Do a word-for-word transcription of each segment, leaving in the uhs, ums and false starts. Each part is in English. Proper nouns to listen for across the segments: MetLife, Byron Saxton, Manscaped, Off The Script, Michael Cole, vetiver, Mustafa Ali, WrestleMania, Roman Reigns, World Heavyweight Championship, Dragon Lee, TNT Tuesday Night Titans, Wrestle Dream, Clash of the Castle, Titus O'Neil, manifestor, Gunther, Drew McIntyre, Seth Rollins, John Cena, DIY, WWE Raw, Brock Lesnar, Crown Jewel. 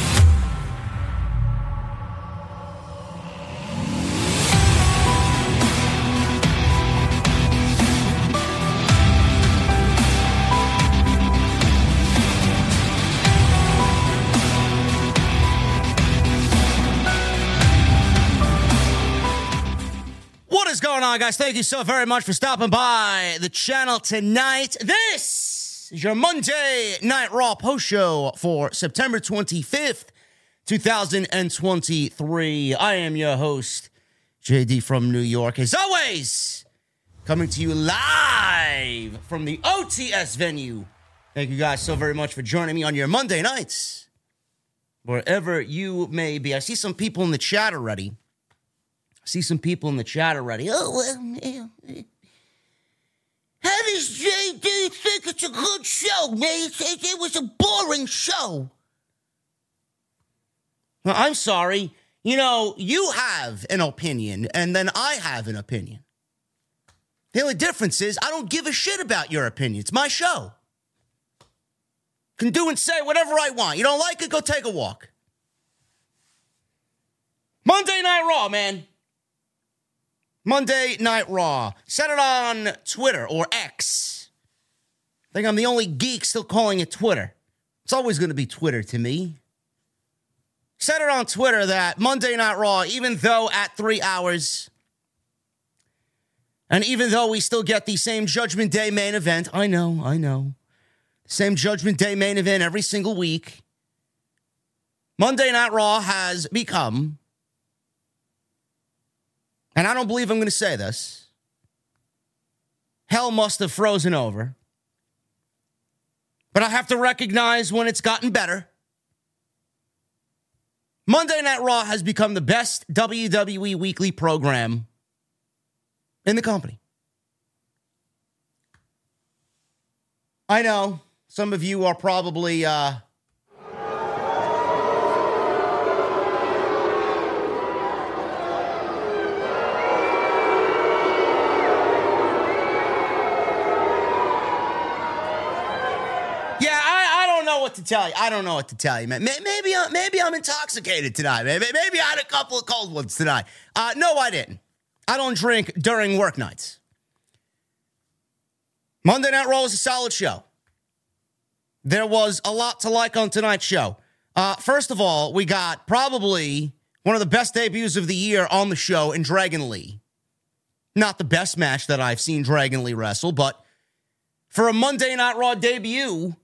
What is going on, guys? Thank you so very much for stopping by the channel tonight. This is your Monday Night Raw post-show for September twenty-fifth, twenty twenty-three. I am your host, J D from New York. As always, coming to you live from the O T S venue. Thank you guys so very much for joining me on your Monday nights, wherever you may be. I see some people in the chat already. I see some people in the chat already. Oh, well, yeah. How does J D think it's a good show, man? He says it was a boring show. Well, I'm sorry. You know, you have an opinion, and then I have an opinion. The only difference is I don't give a shit about your opinion. It's my show. Can do and say whatever I want. You don't like it? Go take a walk. Monday Night Raw, man. Monday Night Raw. Said it on Twitter or X. I think I'm the only geek still calling it Twitter. It's always going to be Twitter to me. Said it on Twitter that Monday Night Raw, even though at three hours, and even though we still get the same Judgment Day main event, I know, I know, same Judgment Day main event every single week, Monday Night Raw has become, and I don't believe I'm going to say this, hell must have frozen over. But I have to recognize when it's gotten better. Monday Night Raw has become the best W W E weekly program in the company. I know some of you are probably uh, to tell you. I don't know what to tell you, man. Maybe, maybe I'm intoxicated tonight, man. Maybe I had a couple of cold ones tonight. Uh, no, I didn't. I don't drink during work nights. Monday Night Raw is a solid show. There was a lot to like on tonight's show. Uh, first of all, we got probably One of the best debuts of the year on the show in Dragon Lee. Not the best match that I've seen Dragon Lee wrestle, but for a Monday Night Raw debut,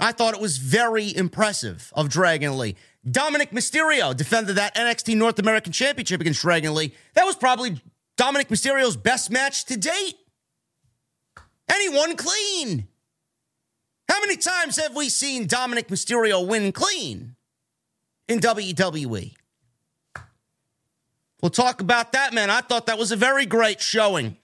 I thought it was very impressive of Dragon Lee. Dominik Mysterio defended that N X T North American Championship against Dragon Lee. That was probably Dominik Mysterio's best match to date. And he won clean. How many times have we seen Dominik Mysterio win clean in W W E? We'll talk about that, man. I thought that was a very great showing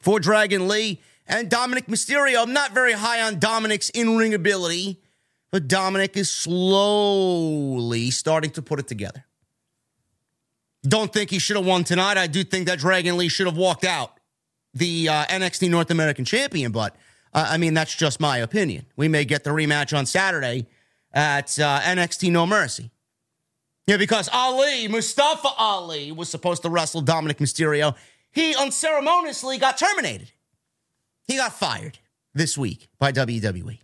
for Dragon Lee and Dominik Mysterio. I'm not very high on Dominik's in-ring ability, but Dominik is slowly starting to put it together. Don't think he should have won tonight. I do think that Dragon Lee should have walked out the uh, N X T North American champion, but, uh, I mean, that's just my opinion. We may get the rematch on Saturday at uh, N X T No Mercy. Yeah, because Ali, Mustafa Ali, was supposed to wrestle Dominik Mysterio. He unceremoniously got terminated. He got fired this week by W W E.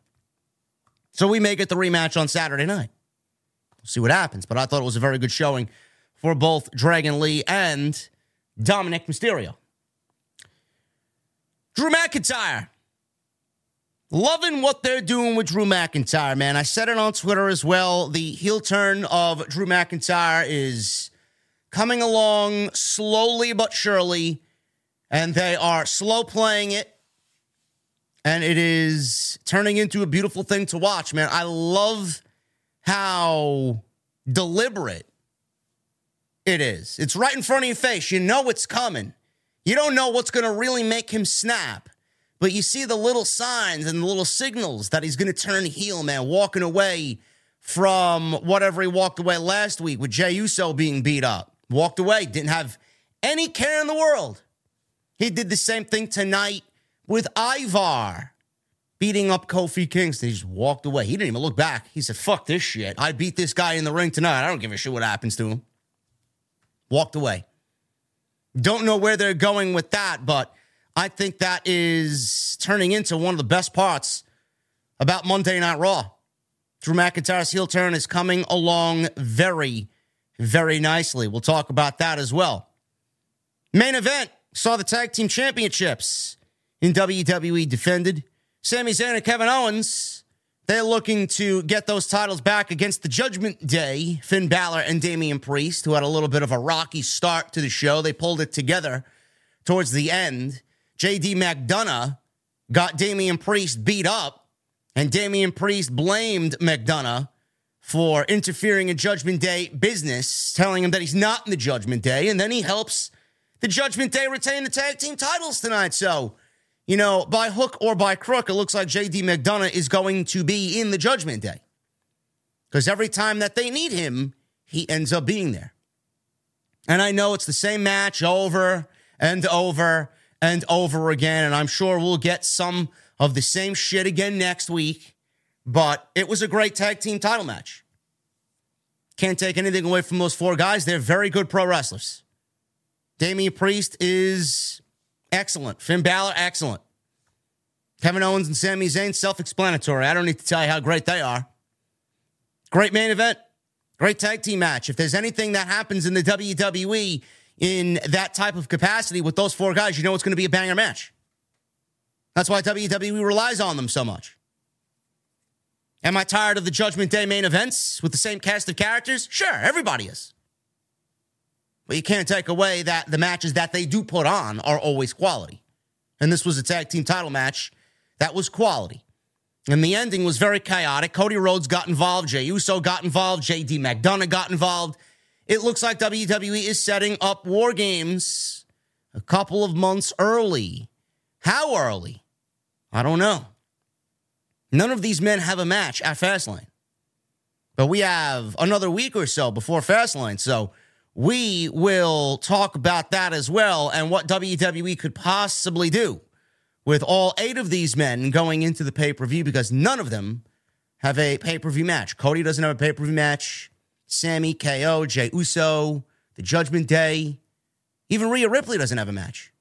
So we may get the rematch on Saturday night. We'll see what happens. But I thought it was a very good showing for both Dragon Lee and Dominik Mysterio. Drew McIntyre. Loving what they're doing with Drew McIntyre, man. I said it on Twitter as well. The heel turn of Drew McIntyre is coming along slowly but surely, and they are slow playing it, and it is turning into a beautiful thing to watch, man. I love how deliberate it is. It's right in front of your face. You know it's coming. You don't know what's going to really make him snap. But you see the little signs and the little signals that he's going to turn heel, man, walking away from whatever he walked away last week with Jey Uso being beat up. Walked away, didn't have any care in the world. He did the same thing tonight with Ivar beating up Kofi Kingston. He just walked away. He didn't even look back. He said, fuck this shit. I beat this guy in the ring tonight. I don't give a shit what happens to him. Walked away. Don't know where they're going with that, but I think that is turning into one of the best parts about Monday Night Raw. Drew McIntyre's heel turn is coming along very, very nicely. We'll talk about that as well. Main event, saw the tag team championships in W W E defended. Sami Zayn and Kevin Owens, they're looking to get those titles back against the Judgment Day, Finn Balor and Damian Priest, who had a little bit of a rocky start to the show. They pulled it together towards the end. J D McDonagh got Damian Priest beat up, and Damian Priest blamed McDonagh for interfering in Judgment Day business, telling him that he's not in the Judgment Day, and then he helps the Judgment Day retain the tag team titles tonight. So, you know, by hook or by crook, it looks like J D McDonagh is going to be in the Judgment Day, because every time that they need him, he ends up being there. And I know it's the same match over and over and over again, and I'm sure we'll get some of the same shit again next week, but it was a great tag team title match. Can't take anything away from those four guys. They're very good pro wrestlers. Damian Priest is excellent. Finn Balor, excellent. Kevin Owens and Sami Zayn, self-explanatory. I don't need to tell you how great they are. Great main event. Great tag team match. If there's anything that happens in the W W E in that type of capacity with those four guys, you know it's going to be a banger match. That's why W W E relies on them so much. Am I tired of the Judgment Day main events with the same cast of characters? Sure, everybody is. But you can't take away that the matches that they do put on are always quality. And this was a tag team title match that was quality. And the ending was very chaotic. Cody Rhodes got involved. Jey Uso got involved. J D McDonagh got involved. It looks like W W E is setting up War Games a couple of months early. How early? I don't know. None of these men have a match at Fastlane. But we have another week or so before Fastlane, so we will talk about that as well and what W W E could possibly do with all eight of these men going into the pay-per-view, because none of them have a pay-per-view match. Cody doesn't have a pay-per-view match. Sammy, K O, Jey Uso, the Judgment Day. Even Rhea Ripley doesn't have a match.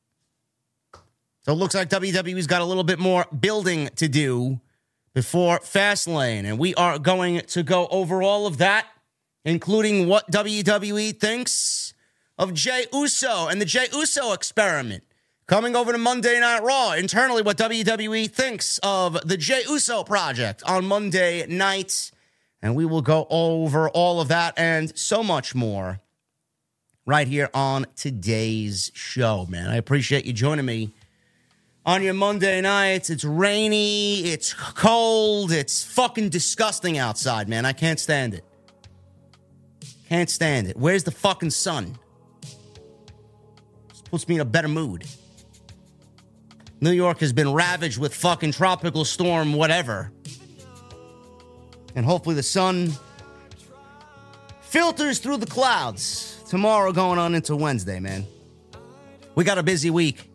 So it looks like W W E's got a little bit more building to do before Fastlane. And we are going to go over all of that including what W W E thinks of Jey Uso and the Jey Uso experiment. Coming over to Monday Night Raw, internally what W W E thinks of the Jey Uso project on Monday night. And we will go over all of that and so much more right here on today's show, man. I appreciate you joining me on your Monday nights. It's rainy, it's cold, it's fucking disgusting outside, man. I can't stand it. Can't stand it. Where's the fucking sun? This puts me in a better mood. New York has been ravaged with fucking tropical storm whatever. And hopefully the sun filters through the clouds tomorrow going on into Wednesday, man. We got a busy week.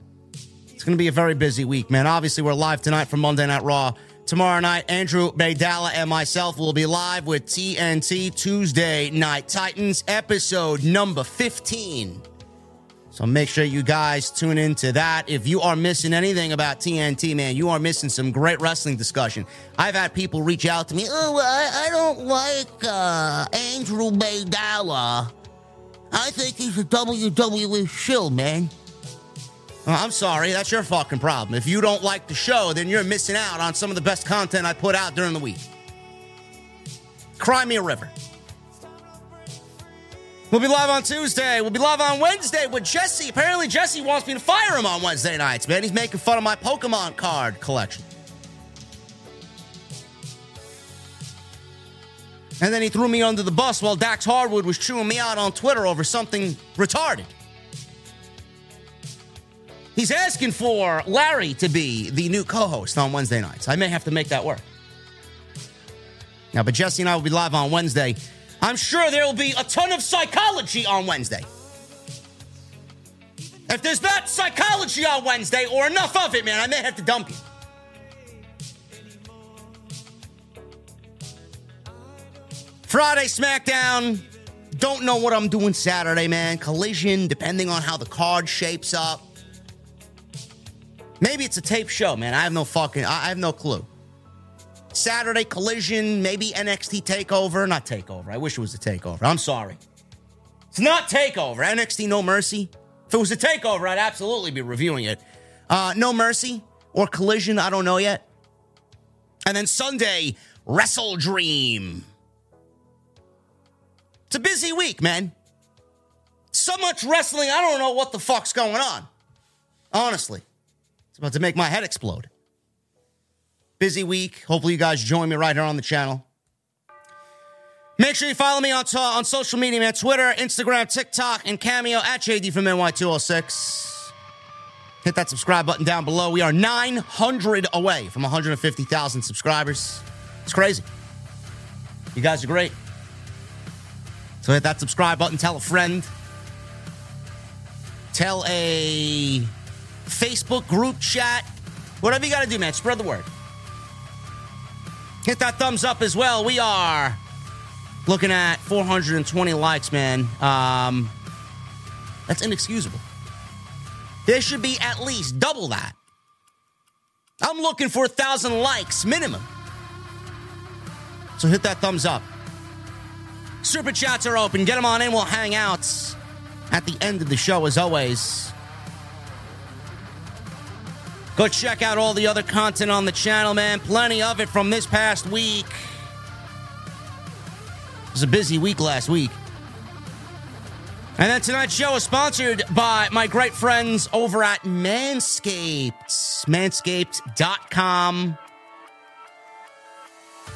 It's going to be a very busy week, man. Obviously, we're live tonight for Monday Night Raw. Tomorrow night, Andrew Maidala and myself will be live with T N T Tuesday Night Titans, episode number fifteen. So make sure you guys tune into that. If you are missing anything about T N T, man, you are missing some great wrestling discussion. I've had people reach out to me, oh, I, I don't like uh, Andrew Maidala. I think he's a W W E shill, man. Oh, I'm sorry, that's your fucking problem. If you don't like the show, then you're missing out on some of the best content I put out during the week. Cry me a river. We'll be live on Tuesday. We'll be live on Wednesday with Jesse. Apparently, Jesse wants me to fire him on Wednesday nights, man. He's making fun of my Pokemon card collection. And then he threw me under the bus while Dax Harwood was chewing me out on Twitter over something retarded. He's asking for Larry to be the new co-host on Wednesday nights. I may have to make that work. Now, but Jesse and I will be live on Wednesday. I'm sure there will be a ton of psychology on Wednesday. If there's not psychology on Wednesday or enough of it, man, I may have to dump you. Friday SmackDown. Don't know what I'm doing Saturday, man. Collision, depending on how the card shapes up. Maybe it's a tape show, man. I have no fucking, I have no clue. Saturday, Collision, maybe N X T TakeOver. Not TakeOver. I wish it was a TakeOver. I'm sorry. It's not TakeOver. N X T No Mercy. If it was a TakeOver, I'd absolutely be reviewing it. Uh, No Mercy or Collision, I don't know yet. And then Sunday, Wrestle Dream. It's a busy week, man. So much wrestling, I don't know what the fuck's going on. Honestly. It's about to make my head explode. Busy week. Hopefully you guys join me right here on the channel. Make sure you follow me on, t- on social media, man. Twitter, Instagram, TikTok, and Cameo at J D from N Y two oh six. Hit that subscribe button down below. We are nine hundred away from one hundred fifty thousand subscribers. It's crazy. You guys are great. So hit that subscribe button. Tell a friend. Tell a... Facebook group chat, whatever you got to do, man. Spread the word. Hit that thumbs up as well. We are looking at four hundred twenty likes, man. Um, that's inexcusable. There should be at least double that. I'm looking for a thousand likes minimum. So hit that thumbs up. Super chats are open. Get them on in. We'll hang out at the end of the show as always. Go check out all the other content on the channel, man. Plenty of it from this past week. It was a busy week last week. And then tonight's show is sponsored by my great friends over at Manscaped. Manscaped dot com.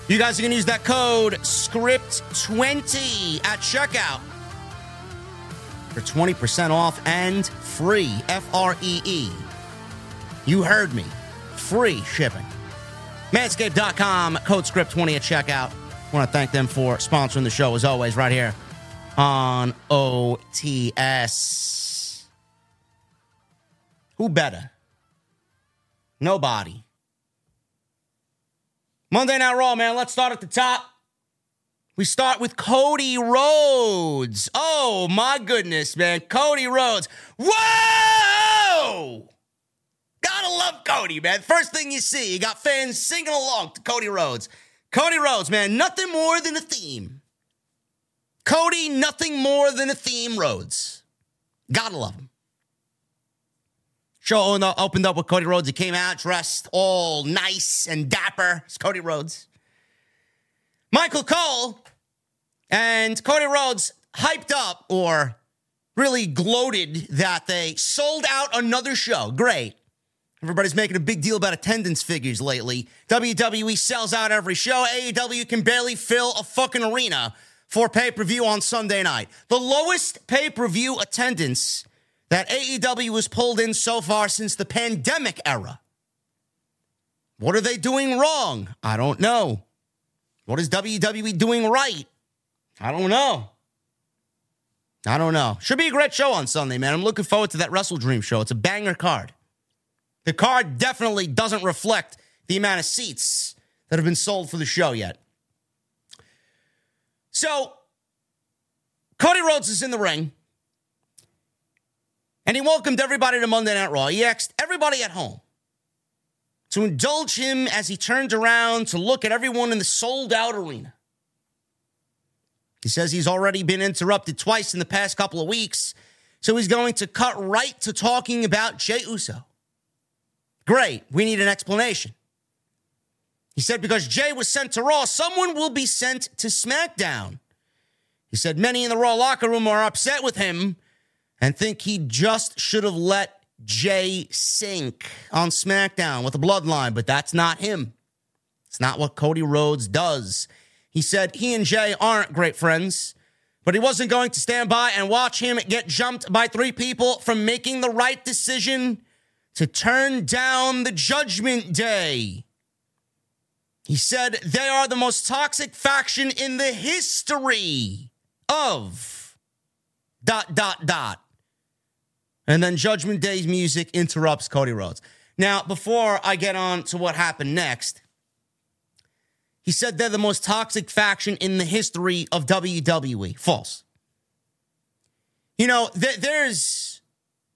You guys are going to use that code script twenty at checkout for twenty percent off and free. F R E E. You heard me. Free shipping. Manscaped dot com, code script twenty at checkout. I want to thank them for sponsoring the show, as always, right here on O T S. Who better? Nobody. Monday Night Raw, man. Let's start at the top. We start with Cody Rhodes. Oh, my goodness, man. Cody Rhodes. Whoa! Gotta love Cody, man. First thing you see, you got fans singing along to Cody Rhodes. Cody Rhodes, man, nothing more than a theme. Cody, nothing more than a theme, Rhodes. Gotta love him. Show opened up with Cody Rhodes. He came out dressed all nice and dapper. It's Cody Rhodes. Michael Cole and Cody Rhodes hyped up or really gloated that they sold out another show. Great. Everybody's making a big deal about attendance figures lately. W W E sells out every show. A E W can barely fill a fucking arena for pay-per-view on Sunday night. The lowest pay-per-view attendance that A E W has pulled in so far since the pandemic era. What are they doing wrong? I don't know. What is W W E doing right? I don't know. I don't know. Should be a great show on Sunday, man. I'm looking forward to that Wrestle Dream show. It's a banger card. The card definitely doesn't reflect the amount of seats that have been sold for the show yet. So, Cody Rhodes is in the ring, and he welcomed everybody to Monday Night Raw. He asked everybody at home to indulge him as he turned around to look at everyone in the sold-out arena. He says he's already been interrupted twice in the past couple of weeks, so he's going to cut right to talking about Jey Uso. Great, we need an explanation. He said because Jey was sent to Raw, someone will be sent to SmackDown. He said many in the Raw locker room are upset with him and think he just should have let Jey sink on SmackDown with the bloodline, but that's not him. It's not what Cody Rhodes does. He said he and Jey aren't great friends, but he wasn't going to stand by and watch him get jumped by three people from making the right decision to turn down the Judgment Day. He said they are the most toxic faction in the history of dot, dot, dot. And then Judgment Day's music interrupts Cody Rhodes. Now, before I get on to what happened next, he said they're the most toxic faction in the history of W W E. False. You know, th- there's...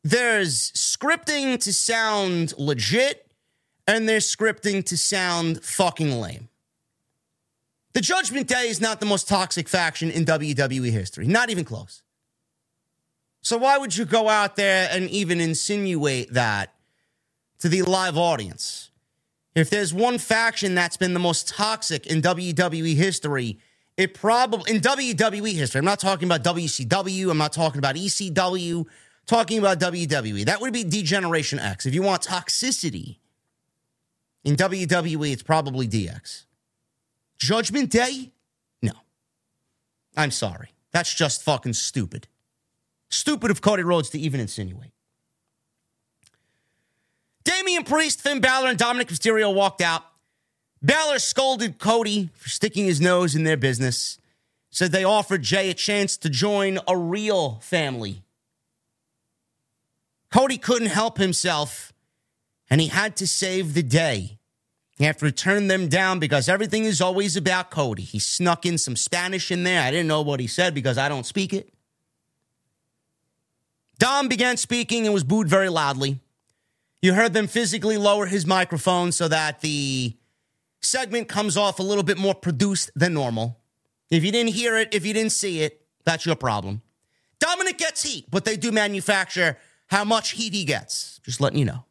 There's scripting to sound legit, and there's scripting to sound fucking lame. The Judgment Day is not the most toxic faction in W W E history. Not even close. So why would you go out there and even insinuate that to the live audience? If there's one faction that's been the most toxic in W W E history, it probably... In W W E history, I'm not talking about W C W, I'm not talking about E C W... Talking about W W E, that would be D-Generation X. If you want toxicity in W W E, it's probably D X. Judgment Day? No. I'm sorry. That's just fucking stupid. Stupid of Cody Rhodes to even insinuate. Damian Priest, Finn Balor, and Dominik Mysterio walked out. Balor scolded Cody for sticking his nose in their business. Said they offered Jey a chance to join a real family. Cody couldn't help himself, and he had to save the day. He had to turn them down because everything is always about Cody. He snuck in some Spanish in there. I didn't know what he said because I don't speak it. Dom began speaking and was booed very loudly. You heard them physically lower his microphone so that the segment comes off a little bit more produced than normal. If you didn't hear it, if you didn't see it, that's your problem. Dominik gets heat, but they do manufacture how much heat he gets. Just letting you know.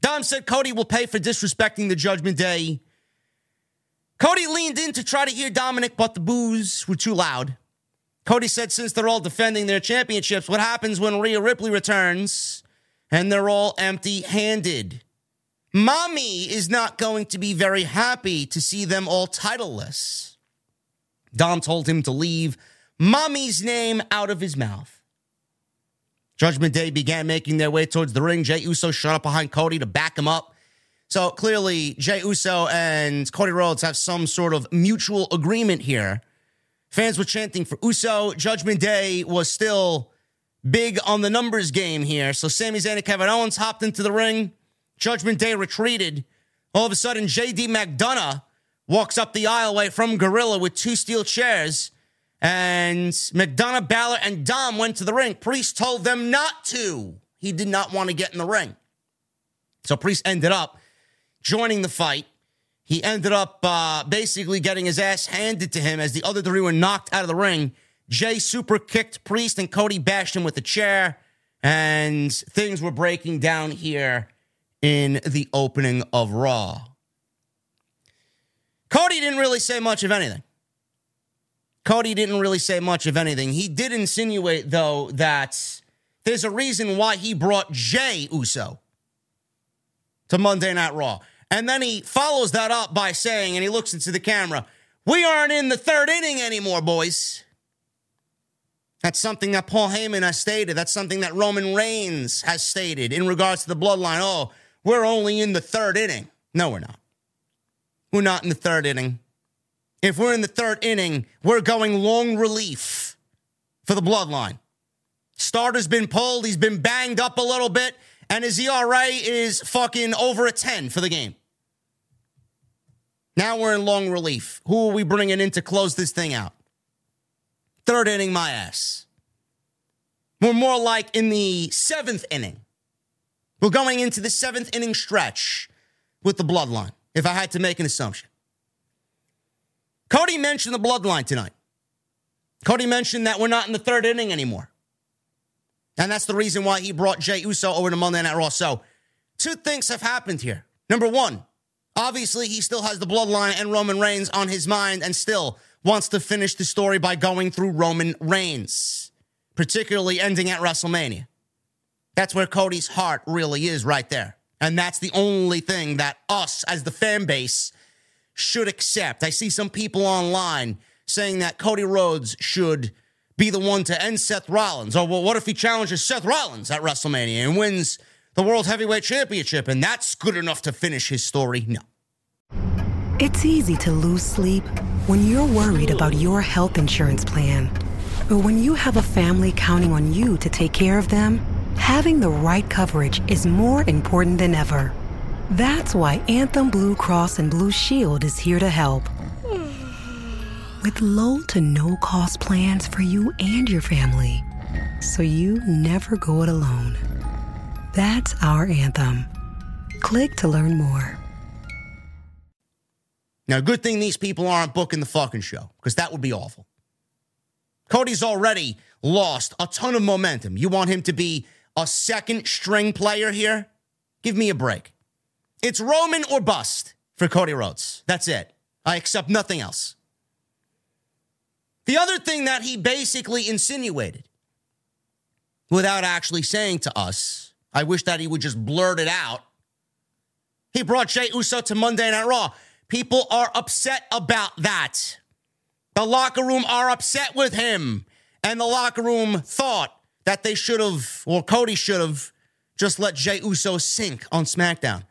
Dom said Cody will pay for disrespecting the Judgment Day. Cody leaned in to try to hear Dominik, but the boos were too loud. Cody said since they're all defending their championships, what happens when Rhea Ripley returns and they're all empty-handed? Mommy is not going to be very happy to see them all titleless. Dom told him to leave Mommy's name out of his mouth. Judgment Day began making their way towards the ring. Jey Uso shot up behind Cody to back him up. So clearly, Jey Uso and Cody Rhodes have some sort of mutual agreement here. Fans were chanting for Uso. Judgment Day was still big on the numbers game here. So Sami Zayn and Kevin Owens hopped into the ring. Judgment Day retreated. All of a sudden, J D McDonagh walks up the aisleway from Gorilla with two steel chairs. And McDonagh, Balor, and Dom went to the ring. Priest told them not to. He did not want to get in the ring. So Priest ended up joining the fight. He ended up uh, basically getting his ass handed to him as the other three were knocked out of the ring. Jey super kicked Priest, and Cody bashed him with a chair. And things were breaking down here in the opening of Raw. Cody didn't really say much of anything. Cody didn't really say much of anything. He did insinuate, though, that there's a reason why he brought Jey Uso to Monday Night Raw. And then he follows that up by saying, and he looks into the camera, "We aren't in the third inning anymore, boys." That's something that Paul Heyman has stated. That's something that Roman Reigns has stated in regards to the bloodline. Oh, we're only in the third inning. No, we're not. We're not in the third inning. If we're in the third inning, we're going long relief for the bloodline. Starter's been pulled. He's been banged up a little bit. And his E R A is fucking over a ten for the game. Now we're in long relief. Who are we bringing in to close this thing out? Third inning, my ass. We're more like in the seventh inning. We're going into the seventh inning stretch with the bloodline, if I had to make an assumption. Cody mentioned the bloodline tonight. Cody mentioned that we're not in the third inning anymore. And that's the reason why he brought Jey Uso over to Monday Night Raw. So, two things have happened here. Number one, obviously he still has the bloodline and Roman Reigns on his mind and still wants to finish the story by going through Roman Reigns, particularly ending at WrestleMania. That's where Cody's heart really is right there. And that's the only thing that us as the fan base should accept. I see some people online saying that Cody Rhodes should be the one to end Seth Rollins. Oh, well, what if he challenges Seth Rollins at WrestleMania and wins the World Heavyweight Championship and that's good enough to finish his story? No. It's easy to lose sleep when you're worried about your health insurance plan. But when you have a family counting on you to take care of them, having the right coverage is more important than ever. That's why Anthem Blue Cross and Blue Shield is here to help. With low to no cost plans for you and your family, so you never go it alone. That's our Anthem. Click to learn more. Now, good thing these people aren't booking the fucking show, because that would be awful. Cody's already lost a ton of momentum. You want him to be a second string player here? Give me a break. It's Roman or bust for Cody Rhodes. That's it. I accept nothing else. The other thing that he basically insinuated, without actually saying to us, I wish that he would just blurt it out, he brought Jey Uso to Monday Night Raw. People are upset about that. The locker room are upset with him. And the locker room thought that they should have, or Cody should have, just let Jey Uso sink on SmackDown.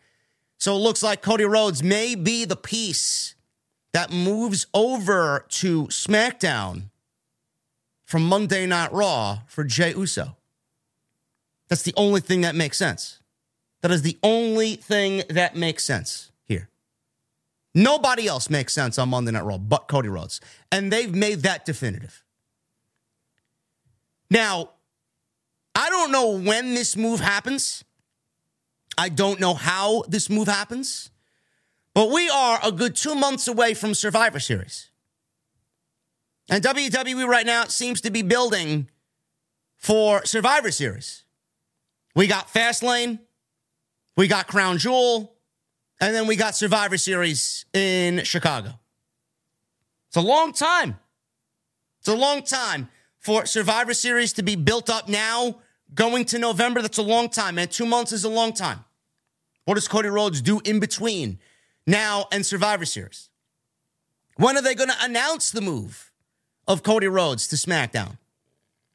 So it looks like Cody Rhodes may be the piece that moves over to SmackDown from Monday Night Raw for Jey Uso. That's the only thing that makes sense. That is the only thing that makes sense. Nobody else makes sense on Monday Night Raw but Cody Rhodes. And they've made that definitive. Now, I don't know when this move happens. I don't know how this move happens. But we are a good two months away from Survivor Series. And W W E right now seems to be building for Survivor Series. We got Fastlane. We got Crown Jewel. And then we got Survivor Series in Chicago. It's a long time. It's a long time for Survivor Series to be built up now, going to November. That's a long time, man. Two months is a long time. What does Cody Rhodes do in between now and Survivor Series? When are they going to announce the move of Cody Rhodes to SmackDown?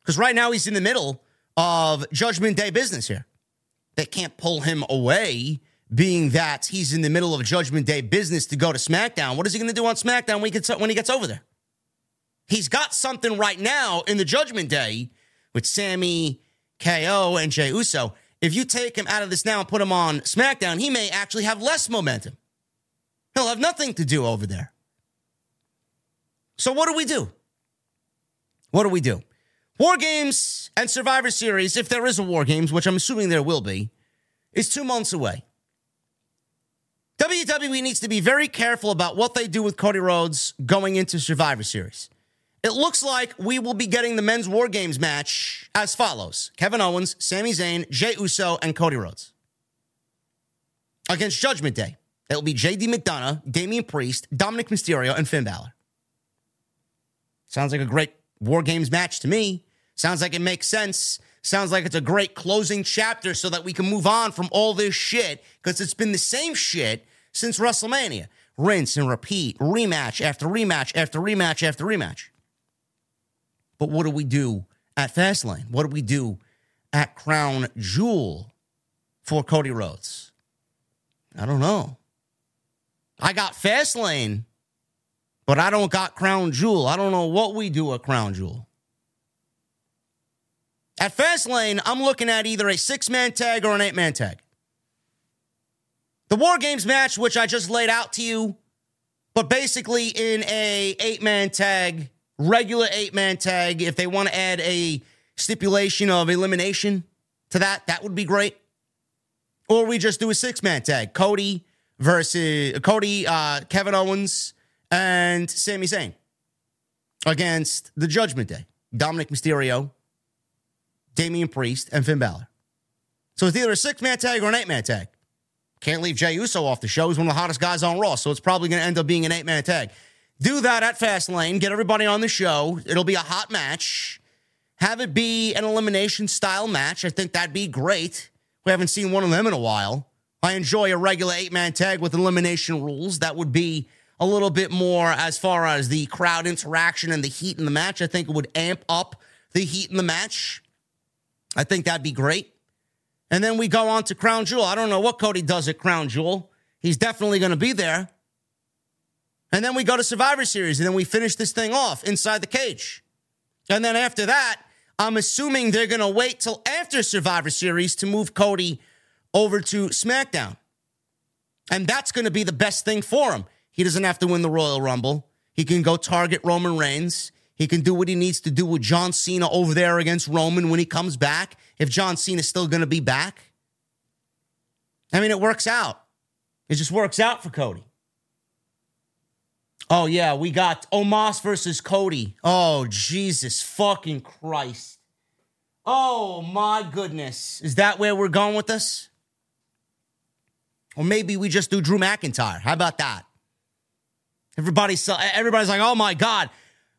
Because right now he's in the middle of Judgment Day business here. They can't pull him away, being that he's in the middle of Judgment Day business to go to SmackDown. What is he going to do on SmackDown when he gets over there? He's got something right now in the Judgment Day with Sami, K O, and Jey Uso. If you take him out of this now and put him on SmackDown, he may actually have less momentum. He'll have nothing to do over there. So what do we do? What do we do? War Games and Survivor Series, if there is a War Games, which I'm assuming there will be, is two months away. W W E needs to be very careful about what they do with Cody Rhodes going into Survivor Series. It looks like we will be getting the men's War Games match as follows. Kevin Owens, Sami Zayn, Jey Uso, and Cody Rhodes. Against Judgment Day, it will be J D McDonagh, Damian Priest, Dominik Mysterio, and Finn Balor. Sounds like a great War Games match to me. Sounds like it makes sense. Sounds like it's a great closing chapter so that we can move on from all this shit, because it's been the same shit since WrestleMania. Rinse and repeat, rematch after rematch after rematch after rematch. But what do we do at Fastlane? What do we do at Crown Jewel for Cody Rhodes? I don't know. I got Fastlane, but I don't got Crown Jewel. I don't know what we do at Crown Jewel. At Fastlane, I'm looking at either a six-man tag or an eight-man tag. The War Games match, which I just laid out to you, but basically in a eight-man tag, regular eight-man tag, if they want to add a stipulation of elimination to that, that would be great. Or we just do a six-man tag. Cody versus Cody, uh, Kevin Owens, and Sami Zayn against the Judgment Day. Dominik Mysterio, Damian Priest, and Finn Balor. So it's either a six-man tag or an eight-man tag. Can't leave Jey Uso off the show. He's one of the hottest guys on Raw, so it's probably going to end up being an eight-man tag. Do that at Fastlane. Get everybody on the show. It'll be a hot match. Have it be an elimination-style match. I think that'd be great. We haven't seen one of them in a while. I enjoy a regular eight-man tag with elimination rules. That would be a little bit more as far as the crowd interaction and the heat in the match. I think it would amp up the heat in the match. I think that'd be great. And then we go on to Crown Jewel. I don't know what Cody does at Crown Jewel. He's definitely going to be there. And then we go to Survivor Series, and then we finish this thing off inside the cage. And then after that, I'm assuming they're going to wait till after Survivor Series to move Cody over to SmackDown. And that's going to be the best thing for him. He doesn't have to win the Royal Rumble. He can go target Roman Reigns. He can do what he needs to do with John Cena over there against Roman when he comes back, if John Cena's still going to be back. I mean, it works out. It just works out for Cody. Oh, yeah, we got Omos versus Cody. Oh, Jesus fucking Christ. Oh, my goodness. Is that where we're going with this? Or maybe we just do Drew McIntyre. How about that? Everybody's, everybody's like, oh, my God.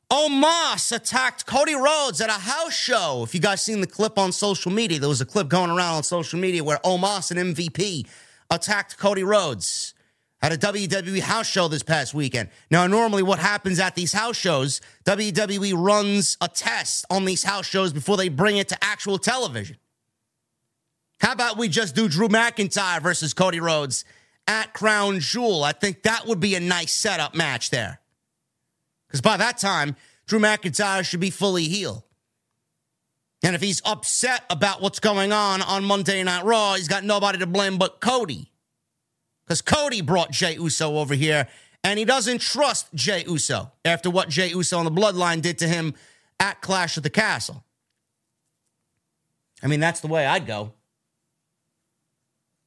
Omos attacked Cody Rhodes at a house show. If you guys seen the clip on social media, there was a clip going around on social media where Omos and M V P attacked Cody Rhodes at a W W E house show this past weekend. Now, normally what happens at these house shows, W W E runs a test on these house shows before they bring it to actual television. How about we just do Drew McIntyre versus Cody Rhodes at Crown Jewel? I think that would be a nice setup match there. Because by that time, Drew McIntyre should be fully healed. And if he's upset about what's going on on Monday Night Raw, he's got nobody to blame but Cody. Because Cody brought Jey Uso over here, and he doesn't trust Jey Uso after what Jey Uso and the Bloodline did to him at Clash of the Castle. I mean, that's the way I'd go.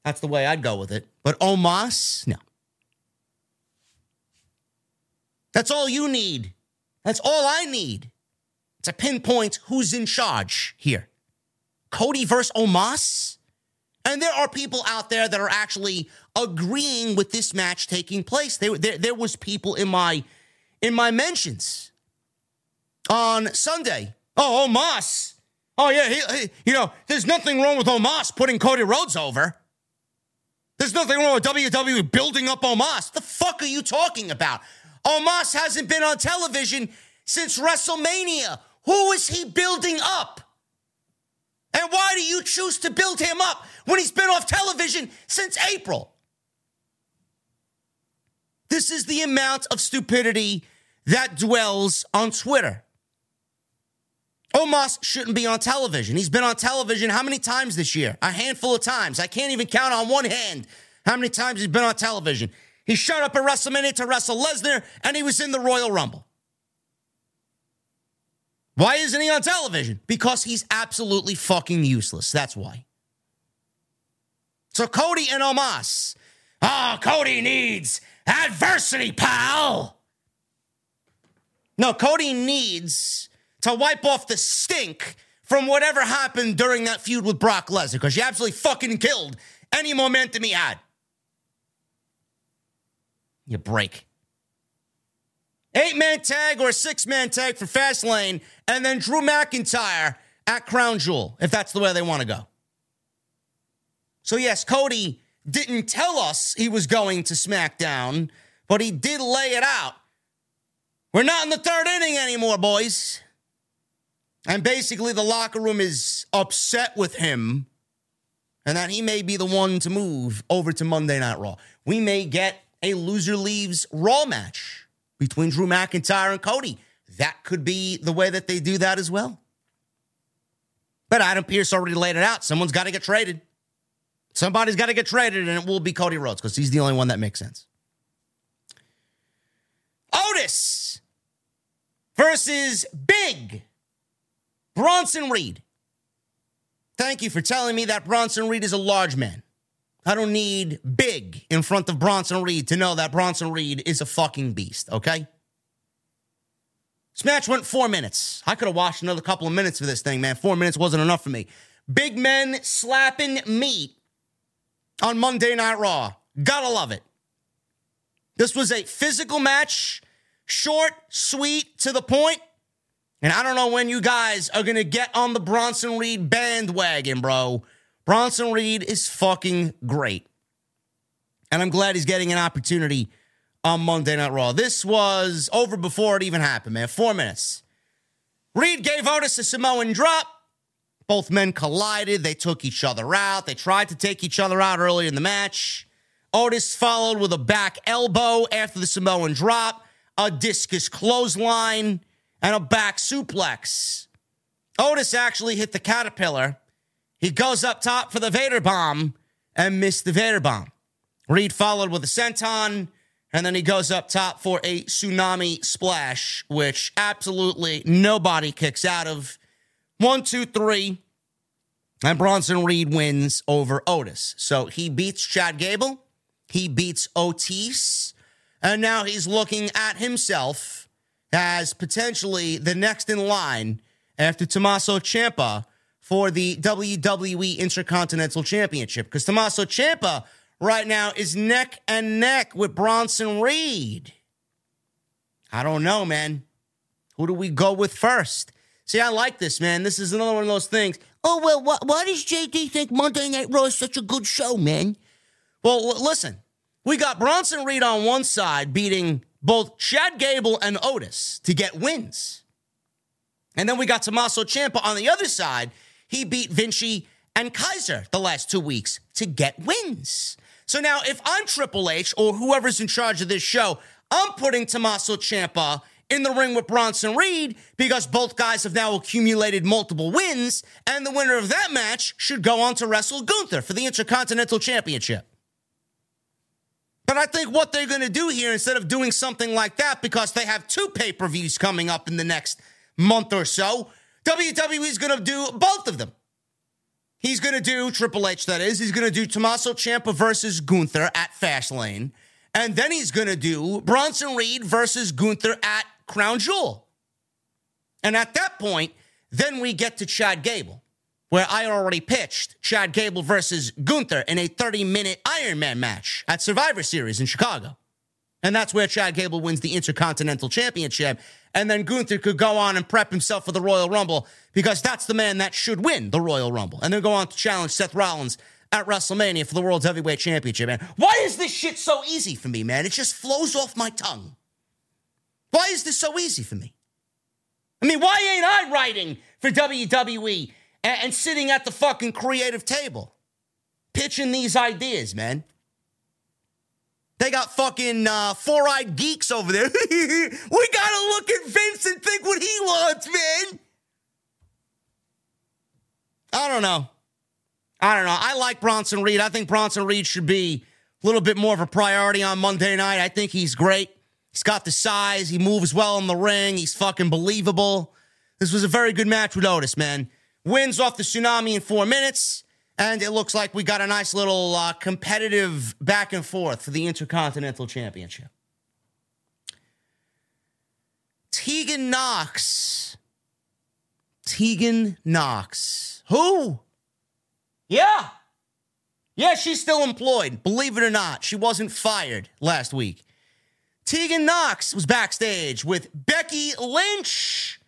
That's the way I'd go with it. But Omos, no. That's all you need. That's all I need to pinpoint who's in charge here. Cody versus Omos? And there are people out there that are actually agreeing with this match taking place. There, there, there was people in my in my mentions on Sunday. Oh, Omos. Oh, yeah, he, he, you know, there's nothing wrong with Omos putting Cody Rhodes over. There's nothing wrong with W W E building up Omos. The fuck are you talking about? Omos hasn't been on television since WrestleMania. Who is he building up? And why do you choose to build him up when he's been off television since April? This is the amount of stupidity that dwells on Twitter. Omos shouldn't be on television. He's been on television how many times this year? A handful of times. I can't even count on one hand how many times he's been on television. He showed up at WrestleMania to wrestle Lesnar, and he was in the Royal Rumble. Why isn't he on television? Because he's absolutely fucking useless. That's why. So Cody and Omos. Oh, Cody needs adversity, pal. No, Cody needs to wipe off the stink from whatever happened during that feud with Brock Lesnar, because she absolutely fucking killed any momentum he had. You break. Eight-man tag or a six-man tag for Fastlane, and then Drew McIntyre at Crown Jewel, if that's the way they want to go. So, yes, Cody didn't tell us he was going to SmackDown, but he did lay it out. We're not in the third inning anymore, boys. And basically the locker room is upset with him and that he may be the one to move over to Monday Night Raw. We may get a loser leaves Raw match between Drew McIntyre and Cody. That could be the way that they do that as well. But Adam Pearce already laid it out. Someone's got to get traded. Somebody's got to get traded, and it will be Cody Rhodes because he's the only one that makes sense. Otis versus Big Bronson Reed. Thank you for telling me that Bronson Reed is a large man. I don't need Big in front of Bronson Reed to know that Bronson Reed is a fucking beast, okay? This match went four minutes. I could have watched another couple of minutes for this thing, man. Four minutes wasn't enough for me. Big men slapping meat on Monday Night Raw. Gotta love it. This was a physical match, short, sweet, to the point. And I don't know when you guys are going to get on the Bronson Reed bandwagon, bro. Bronson Reed is fucking great. And I'm glad he's getting an opportunity on Monday Night Raw. This was over before it even happened, man. Four minutes. Reed gave Otis a Samoan drop. Both men collided. They took each other out. They tried to take each other out early in the match. Otis followed with a back elbow after the Samoan drop, a discus clothesline, and a back suplex. Otis actually hit the caterpillar. He goes up top for the Vader bomb and missed the Vader bomb. Reed followed with a senton, and then he goes up top for a tsunami splash, which absolutely nobody kicks out of. One, two, three, and Bronson Reed wins over Otis. So he beats Chad Gable. He beats Otis, and now he's looking at himself as potentially the next in line after Tommaso Ciampa for the W W E Intercontinental Championship, because Tommaso Ciampa right now is neck and neck with Bronson Reed. I don't know, man. Who do we go with first? See, I like this, man. This is another one of those things. Oh, well, wh- why does J D think Monday Night Raw is such a good show, man? Well, listen, we got Bronson Reed on one side beating both Chad Gable and Otis to get wins. And then we got Tommaso Ciampa on the other side. He beat Vinci and Kaiser the last two weeks to get wins. So now if I'm Triple H or whoever's in charge of this show, I'm putting Tommaso Ciampa in the ring with Bronson Reed because both guys have now accumulated multiple wins, and the winner of that match should go on to wrestle Gunther for the Intercontinental Championship. But I think what they're going to do here, instead of doing something like that, because they have two pay-per-views coming up in the next month or so, W W E's going to do both of them. He's going to do, Triple H that is, he's going to do Tommaso Ciampa versus Gunther at Fastlane, and then he's going to do Bronson Reed versus Gunther at Crown Jewel. And at that point, then we get to Chad Gable, where I already pitched Chad Gable versus Gunther in a thirty-minute Iron Man match at Survivor Series in Chicago. And that's where Chad Gable wins the Intercontinental Championship. And then Gunther could go on and prep himself for the Royal Rumble, because that's the man that should win the Royal Rumble. And then go on to challenge Seth Rollins at WrestleMania for the World Heavyweight Championship, man. Why is this shit so easy for me, man? It just flows off my tongue. Why is this so easy for me? I mean, why ain't I writing for W W E and, and sitting at the fucking creative table pitching these ideas, man? They got fucking uh, four-eyed geeks over there. We gotta look at Vince and think what he wants, man. I don't know. I don't know. I like Bronson Reed. I think Bronson Reed should be a little bit more of a priority on Monday night. I think he's great. He's got the size. He moves well in the ring. He's fucking believable. This was a very good match with Otis, man. Wins off the tsunami in four minutes. And it looks like we got a nice little uh, competitive back and forth for the Intercontinental Championship. Tegan Nox. Tegan Nox. Who? Yeah. Yeah, she's still employed. Believe it or not, she wasn't fired last week. Tegan Nox was backstage with Becky Lynch.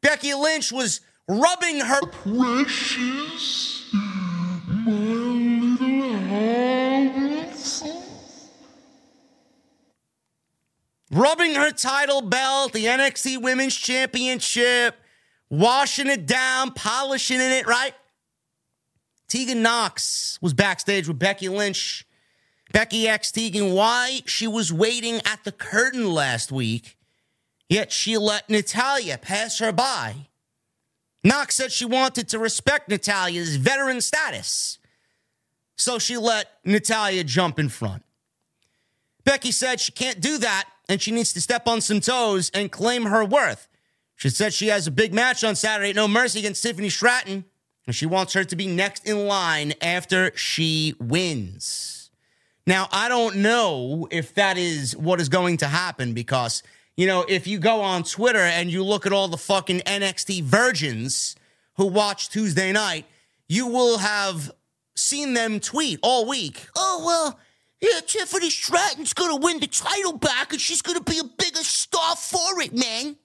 Becky Lynch was rubbing her precious, my little hands, rubbing her title belt, the N X T Women's Championship, washing it down, polishing in it, right? Tegan Nox was backstage with Becky Lynch. Becky asked Tegan why she was waiting at the curtain last week, yet she let Natalya pass her by. Nox said she wanted to respect Natalya's veteran status, so she let Natalya jump in front. Becky said she can't do that, and she needs to step on some toes and claim her worth. She said she has a big match on Saturday at No Mercy against Tiffany Stratton, and she wants her to be next in line after she wins. Now, I don't know if that is what is going to happen because, you know, if you go on Twitter and you look at all the fucking N X T virgins who watch Tuesday night, you will have seen them tweet all week. Oh, well, yeah, Tiffany Stratton's going to win the title back and she's going to be a bigger star for it, man.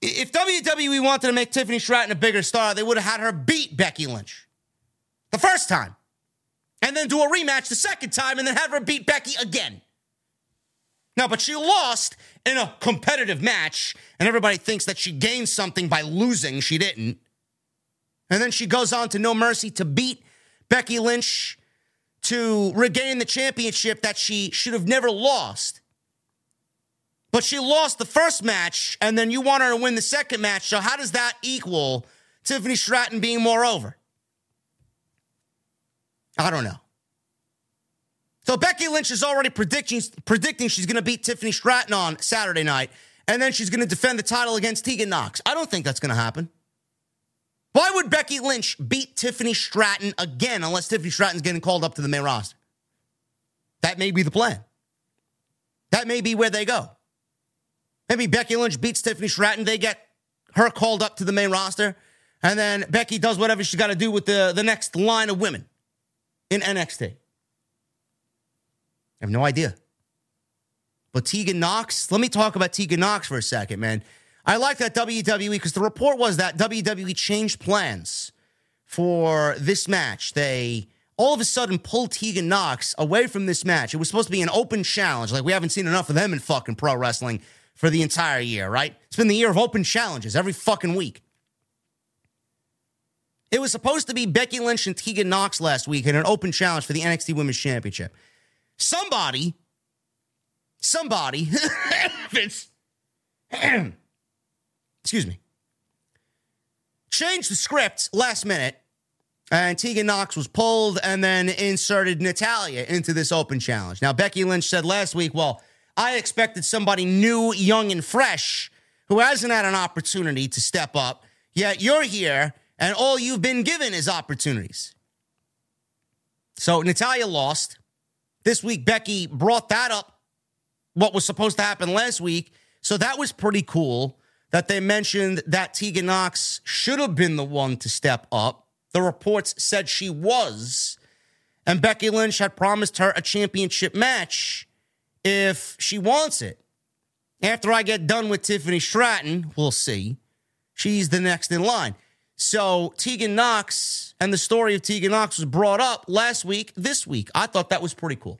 If W W E wanted to make Tiffany Stratton a bigger star, they would have had her beat Becky Lynch the first time and then do a rematch the second time and then have her beat Becky again. No, but she lost in a competitive match and everybody thinks that she gained something by losing. She didn't. And then she goes on to No Mercy to beat Becky Lynch to regain the championship that she should have never lost. But she lost the first match, and then you want her to win the second match, so how does that equal Tiffany Stratton being more over? I don't know. So Becky Lynch is already predicting, predicting she's going to beat Tiffany Stratton on Saturday night, and then she's going to defend the title against Tegan Nox. I don't think that's going to happen. Why would Becky Lynch beat Tiffany Stratton again unless Tiffany Stratton's getting called up to the main roster? That may be the plan. That may be where they go. Maybe Becky Lynch beats Tiffany Stratton. They get her called up to the main roster. And then Becky does whatever she's got to do with the, the next line of women in N X T. I have no idea. But Tegan Nox, let me talk about Tegan Nox for a second, man. I like that W W E because the report was that W W E changed plans for this match. They all of a sudden pulled Tegan Nox away from this match. It was supposed to be an open challenge. Like, we haven't seen enough of them in fucking pro wrestling for the entire year, right? It's been the year of open challenges every fucking week. It was supposed to be Becky Lynch and Tegan Nox last week in an open challenge for the N X T Women's Championship. Somebody, somebody, Vince, excuse me, changed the script last minute, and Tegan Nox was pulled and then inserted Natalya into this open challenge. Now, Becky Lynch said last week, well, I expected somebody new, young, and fresh who hasn't had an opportunity to step up, yet you're here, and all you've been given is opportunities. So Natalya lost. This week, Becky brought that up, what was supposed to happen last week, so that was pretty cool that they mentioned that Tegan Nox should have been the one to step up. The reports said she was, and Becky Lynch had promised her a championship match if she wants it. After I get done with Tiffany Stratton, we'll see. She's the next in line. So Tegan Nox and the story of Tegan Nox was brought up last week, this week. I thought that was pretty cool.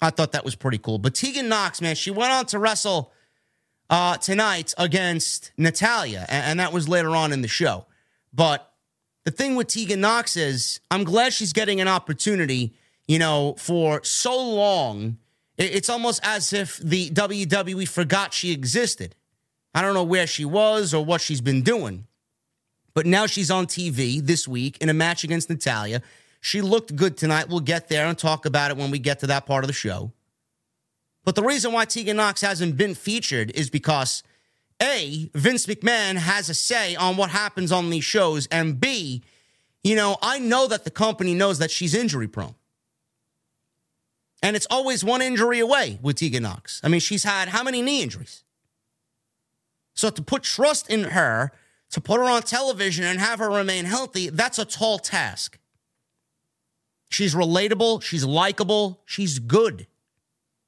I thought that was pretty cool. But Tegan Nox, man, she went on to wrestle uh, tonight against Natalya, and, and that was later on in the show. But the thing with Tegan Nox is I'm glad she's getting an opportunity, you know, for so long. It's almost as if the W W E forgot she existed. I don't know where she was or what she's been doing. But now she's on T V this week in a match against Natalya. She looked good tonight. We'll get there and talk about it when we get to that part of the show. But the reason why Tegan Nox hasn't been featured is because, A, Vince McMahon has a say on what happens on these shows, and B, you know, I know that the company knows that she's injury prone. And it's always one injury away with Tegan Nox. I mean, she's had how many knee injuries? So to put trust in her, to put her on television and have her remain healthy, that's a tall task. She's relatable. She's likable. She's good.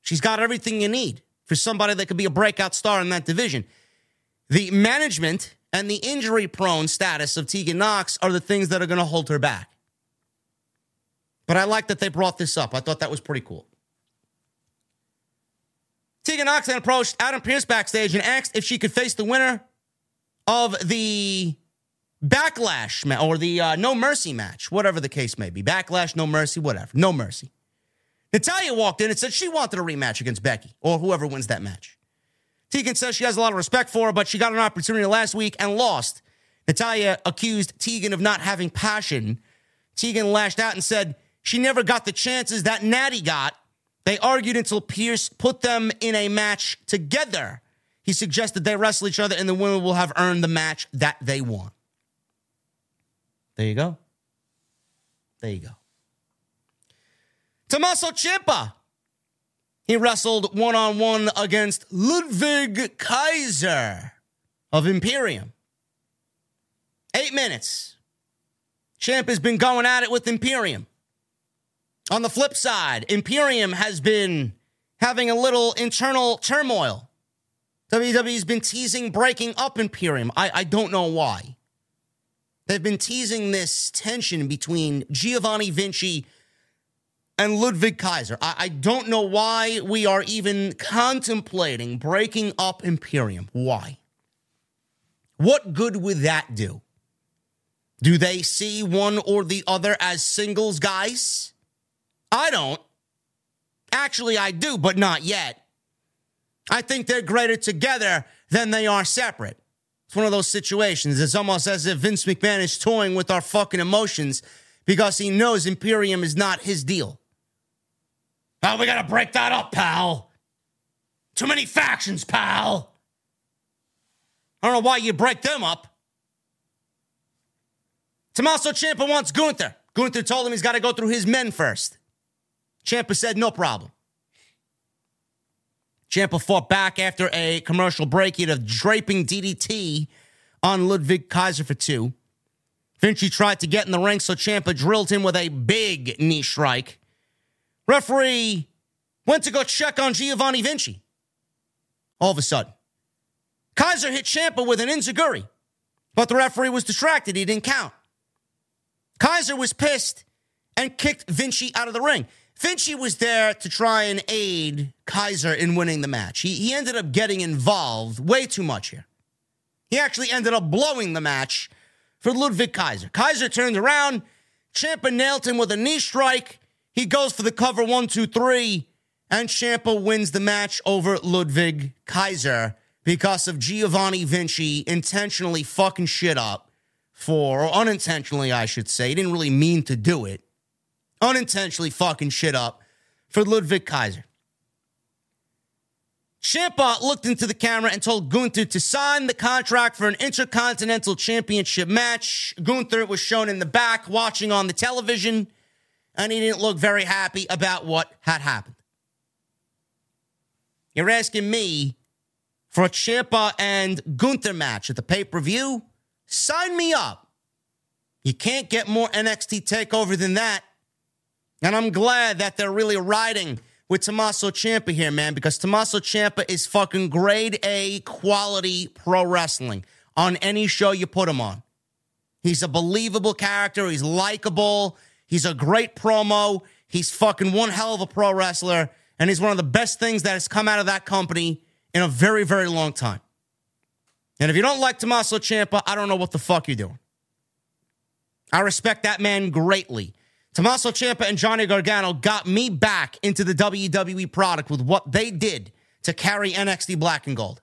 She's got everything you need for somebody that could be a breakout star in that division. The management and the injury-prone status of Tegan Nox are the things that are going to hold her back. But I like that they brought this up. I thought that was pretty cool. Tegan Nox then approached Adam Pearce backstage and asked if she could face the winner of the Backlash ma- or the uh, No Mercy match, whatever the case may be. Backlash, No Mercy, whatever. No Mercy. Natalya walked in and said she wanted a rematch against Becky or whoever wins that match. Tegan says she has a lot of respect for her, but she got an opportunity last week and lost. Natalya accused Tegan of not having passion. Tegan lashed out and said she never got the chances that Natty got. They argued until Pearce put them in a match together. He suggested they wrestle each other and the women will have earned the match that they want. There you go. There you go. Tommaso Ciampa. He wrestled one-on-one against Ludwig Kaiser of Imperium. Eight minutes. Ciampa has been going at it with Imperium. On the flip side, Imperium has been having a little internal turmoil. W W E's been teasing breaking up Imperium. I, I don't know why. They've been teasing this tension between Giovanni Vinci and Ludwig Kaiser. I, I don't know why we are even contemplating breaking up Imperium. Why? What good would that do? Do they see one or the other as singles guys? I don't. Actually, I do, but not yet. I think they're greater together than they are separate. It's one of those situations. It's almost as if Vince McMahon is toying with our fucking emotions because he knows Imperium is not his deal. Oh, we gotta break that up, pal. Too many factions, pal. I don't know why you break them up. Tommaso Ciampa wants Gunther. Gunther told him he's got to go through his men first. Ciampa said no problem. Ciampa fought back after a commercial break. He had a draping D D T on Ludwig Kaiser for two. Vinci tried to get in the ring, so Ciampa drilled him with a big knee strike. Referee went to go check on Giovanni Vinci. All of a sudden, Kaiser hit Ciampa with an enziguri, but the referee was distracted. He didn't count. Kaiser was pissed and kicked Vinci out of the ring. Vinci was there to try and aid Kaiser in winning the match. He, he ended up getting involved way too much here. He actually ended up blowing the match for Ludwig Kaiser. Kaiser turned around. Ciampa nailed him with a knee strike. He goes for the cover one, two, three, and Ciampa wins the match over Ludwig Kaiser because of Giovanni Vinci intentionally fucking shit up for, or unintentionally, I should say. He didn't really mean to do it. Unintentionally fucking shit up for Ludwig Kaiser. Ciampa looked into the camera and told Gunther to sign the contract for an Intercontinental Championship match. Gunther was shown in the back watching on the television, and he didn't look very happy about what had happened. You're asking me for a Ciampa and Gunther match at the pay-per-view? Sign me up. You can't get more N X T TakeOver than that. And I'm glad that they're really riding with Tommaso Ciampa here, man, because Tommaso Ciampa is fucking grade A quality pro wrestling on any show you put him on. He's a believable character. He's likable. He's a great promo. He's fucking one hell of a pro wrestler. And he's one of the best things that has come out of that company in a very, very long time. And if you don't like Tommaso Ciampa, I don't know what the fuck you're doing. I respect that man greatly. Tommaso Ciampa and Johnny Gargano got me back into the W W E product with what they did to carry N X T Black and Gold.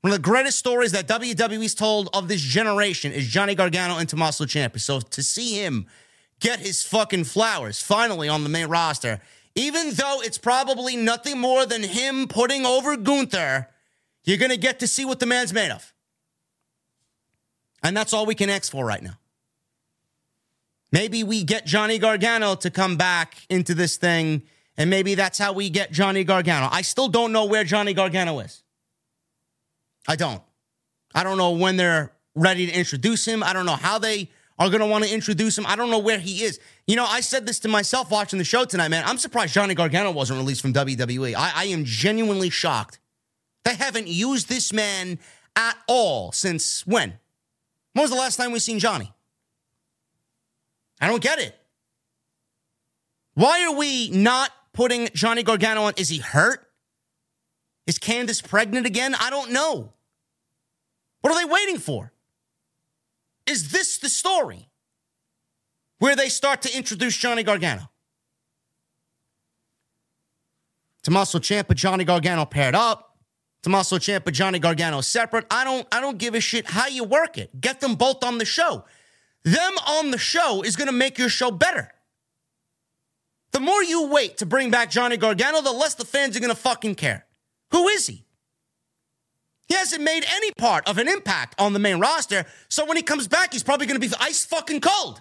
One of the greatest stories that W W E's told of this generation is Johnny Gargano and Tommaso Ciampa. So to see him get his fucking flowers finally on the main roster, even though it's probably nothing more than him putting over Gunther, you're going to get to see what the man's made of. And that's all we can ask for right now. Maybe we get Johnny Gargano to come back into this thing, and maybe that's how we get Johnny Gargano. I still don't know where Johnny Gargano is. I don't. I don't know when they're ready to introduce him. I don't know how they are going to want to introduce him. I don't know where he is. You know, I said this to myself watching the show tonight, man. I'm surprised Johnny Gargano wasn't released from W W E. I, I am genuinely shocked. They haven't used this man at all since when? When was the last time we seen Johnny? I don't get it. Why are we not putting Johnny Gargano on? Is he hurt? Is Candace pregnant again? I don't know. What are they waiting for? Is this the story where they start to introduce Johnny Gargano? Tommaso Ciampa, Johnny Gargano paired up. Tommaso Ciampa, Johnny Gargano separate. I don't, I don't give a shit how you work it. Get them both on the show. Them on the show is going to make your show better. The more you wait to bring back Johnny Gargano, the less the fans are going to fucking care. Who is he? He hasn't made any part of an impact on the main roster, so when he comes back, he's probably going to be ice fucking cold.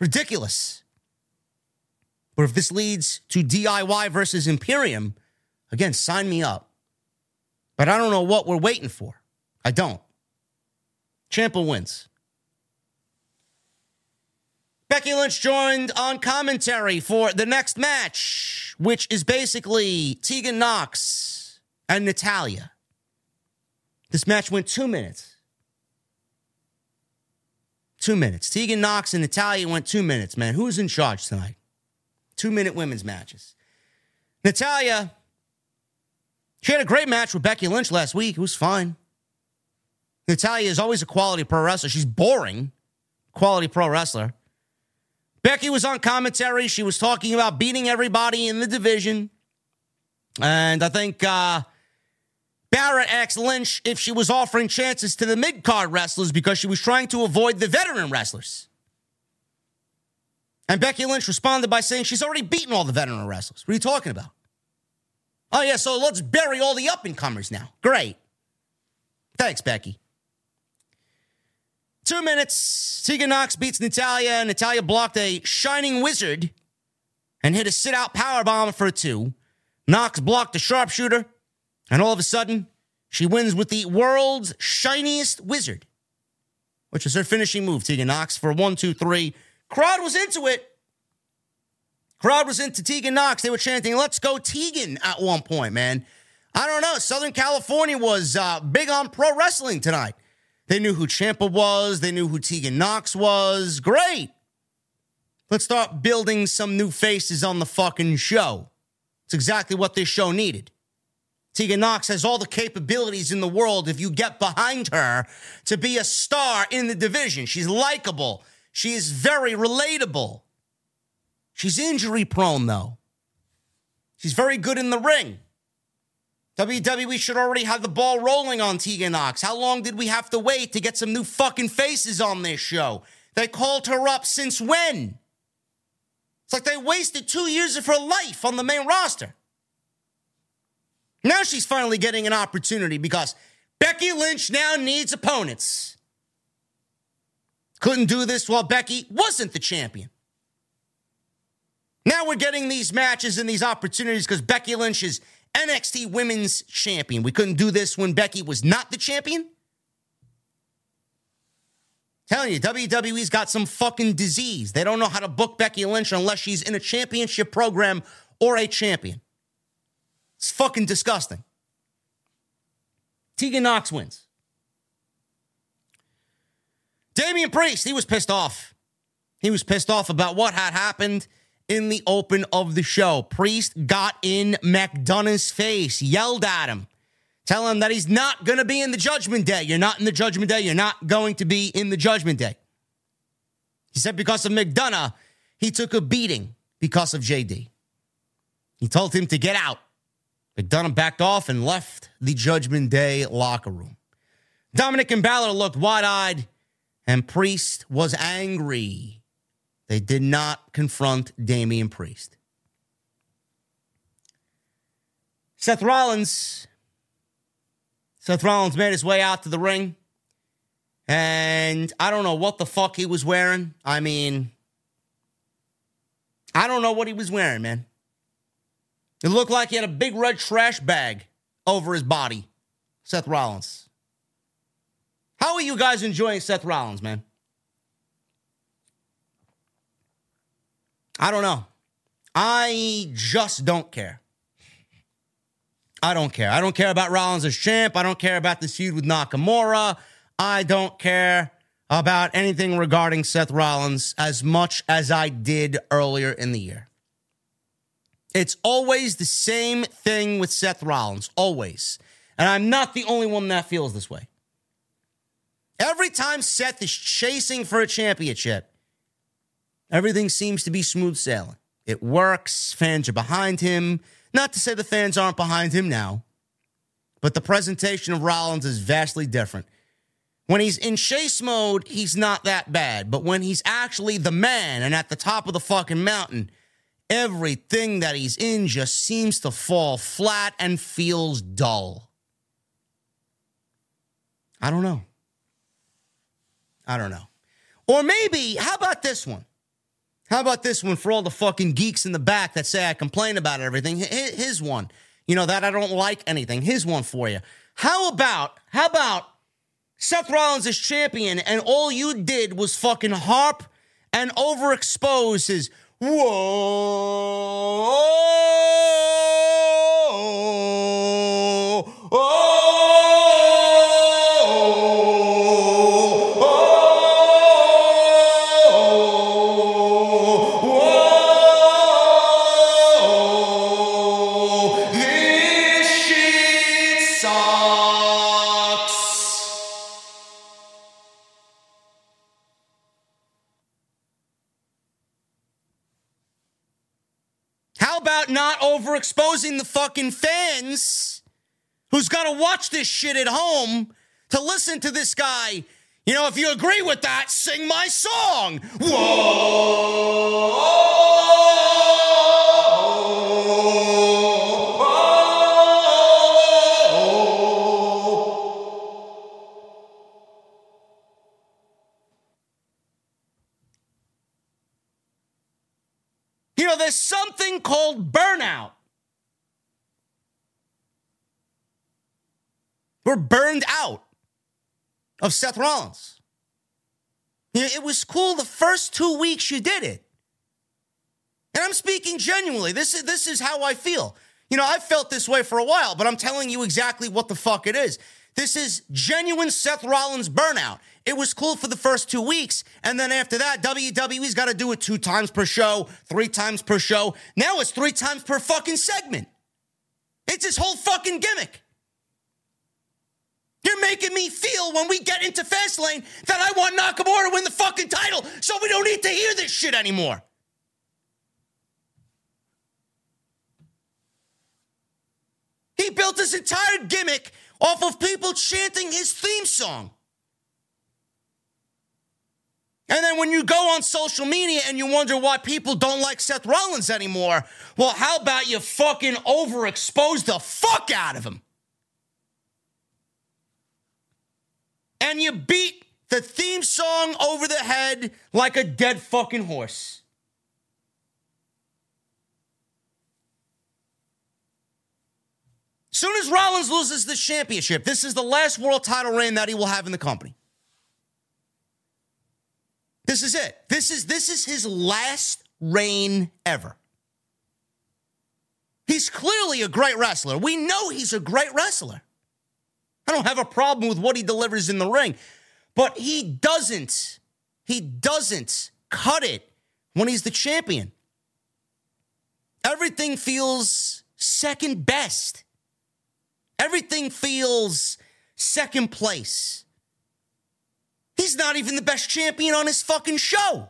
Ridiculous. But if this leads to D I Y versus Imperium, again, sign me up. But I don't know what we're waiting for. I don't. Ciampa wins. Becky Lynch joined on commentary for the next match, which is basically Tegan Nox and Natalya. This match went two minutes. Two minutes. Tegan Nox and Natalya went two minutes, man. Who's in charge tonight? Two-minute women's matches. Natalya, she had a great match with Becky Lynch last week. It was fine. Natalya is always a quality pro wrestler. She's boring. Quality pro wrestler. Becky was on commentary. She was talking about beating everybody in the division. And I think uh, Barrett asked Lynch if she was offering chances to the mid-card wrestlers because she was trying to avoid the veteran wrestlers. And Becky Lynch responded by saying she's already beaten all the veteran wrestlers. What are you talking about? Oh, yeah, so let's bury all the up-and-comers now. Great. Thanks, Becky. Two minutes. Tegan Nox beats Natalya. Natalya blocked a Shining Wizard and hit a sit-out powerbomb for a two. Nox blocked a sharpshooter, and all of a sudden, she wins with the world's shiniest wizard, which is her finishing move, Tegan Nox, for one, two, three. Crowd was into it. Crowd was into Tegan Nox. They were chanting, "Let's go Tegan," at one point, man. I don't know. Southern California was uh, big on pro wrestling tonight. They knew who Ciampa was. They knew who Tegan Nox was. Great. Let's start building some new faces on the fucking show. It's exactly what this show needed. Tegan Nox has all the capabilities in the world if you get behind her to be a star in the division. She's likable. She is very relatable. She's injury-prone, though. She's very good in the ring. W W E should already have the ball rolling on Tegan Nox. How long did we have to wait to get some new fucking faces on this show? They called her up since when? It's like they wasted two years of her life on the main roster. Now she's finally getting an opportunity because Becky Lynch now needs opponents. Couldn't do this while Becky wasn't the champion. Now we're getting these matches and these opportunities because Becky Lynch is N X T Women's Champion. We couldn't do this when Becky was not the champion. I'm telling you, W W E's got some fucking disease. They don't know how to book Becky Lynch unless she's in a championship program or a champion. It's fucking disgusting. Tegan Nox wins. Damian Priest, he was pissed off. He was pissed off about what had happened in the open of the show. Priest got in McDonagh's face, yelled at him, telling him that he's not going to be in the Judgment Day. You're not in the Judgment Day. You're not going to be in the Judgment Day. He said because of McDonagh, he took a beating because of J D. He told him to get out. McDonagh backed off and left the Judgment Day locker room. Dominik and Balor looked wide-eyed, and Priest was angry. They did not confront Damian Priest. Seth Rollins. Seth Rollins made his way out to the ring. And I don't know what the fuck he was wearing. I mean, I don't know what he was wearing, man. It looked like he had a big red trash bag over his body. Seth Rollins. How are you guys enjoying Seth Rollins, man? I don't know. I just don't care. I don't care. I don't care about Rollins as champ. I don't care about this feud with Nakamura. I don't care about anything regarding Seth Rollins as much as I did earlier in the year. It's always the same thing with Seth Rollins, always. And I'm not the only one that feels this way. Every time Seth is chasing for a championship, everything seems to be smooth sailing. It works. Fans are behind him. Not to say the fans aren't behind him now, but the presentation of Rollins is vastly different. When he's in chase mode, he's not that bad. But when he's actually the man and at the top of the fucking mountain, everything that he's in just seems to fall flat and feels dull. I don't know. I don't know. Or maybe, how about this one? How about this one for all the fucking geeks in the back that say I complain about everything? His one. You know, that I don't like anything. His one for you. How about, how about, Seth Rollins is champion, and all you did was fucking harp and overexpose his whoa, oh, oh, oh, this shit sucks. Not overexposing the fucking fans who's got to watch this shit at home to listen to this guy. You know, if you agree with that, sing my song. Whoa. You know, there's something called burnout. We're burned out of Seth Rollins. You know, it was cool the first two weeks you did it. And I'm speaking genuinely. This is, this is how I feel. You know, I've felt this way for a while, but I'm telling you exactly what the fuck it is. This is genuine Seth Rollins burnout. It was cool for the first two weeks. And then after that, W W E's got to do it two times per show, three times per show. Now it's three times per fucking segment. It's this whole fucking gimmick. You're making me feel when we get into Fastlane that I want Nakamura to win the fucking title so we don't need to hear this shit anymore. He built this entire gimmick off of people chanting his theme song. And then when you go on social media and you wonder why people don't like Seth Rollins anymore, well, how about you fucking overexpose the fuck out of him? And you beat the theme song over the head like a dead fucking horse. Soon as Rollins loses this championship, this is the last world title reign that he will have in the company. This is it. This is this is his last reign ever. He's clearly a great wrestler. We know he's a great wrestler. I don't have a problem with what he delivers in the ring, but he doesn't, he doesn't cut it when he's the champion. Everything feels second best. Everything feels second place. He's not even the best champion on his fucking show.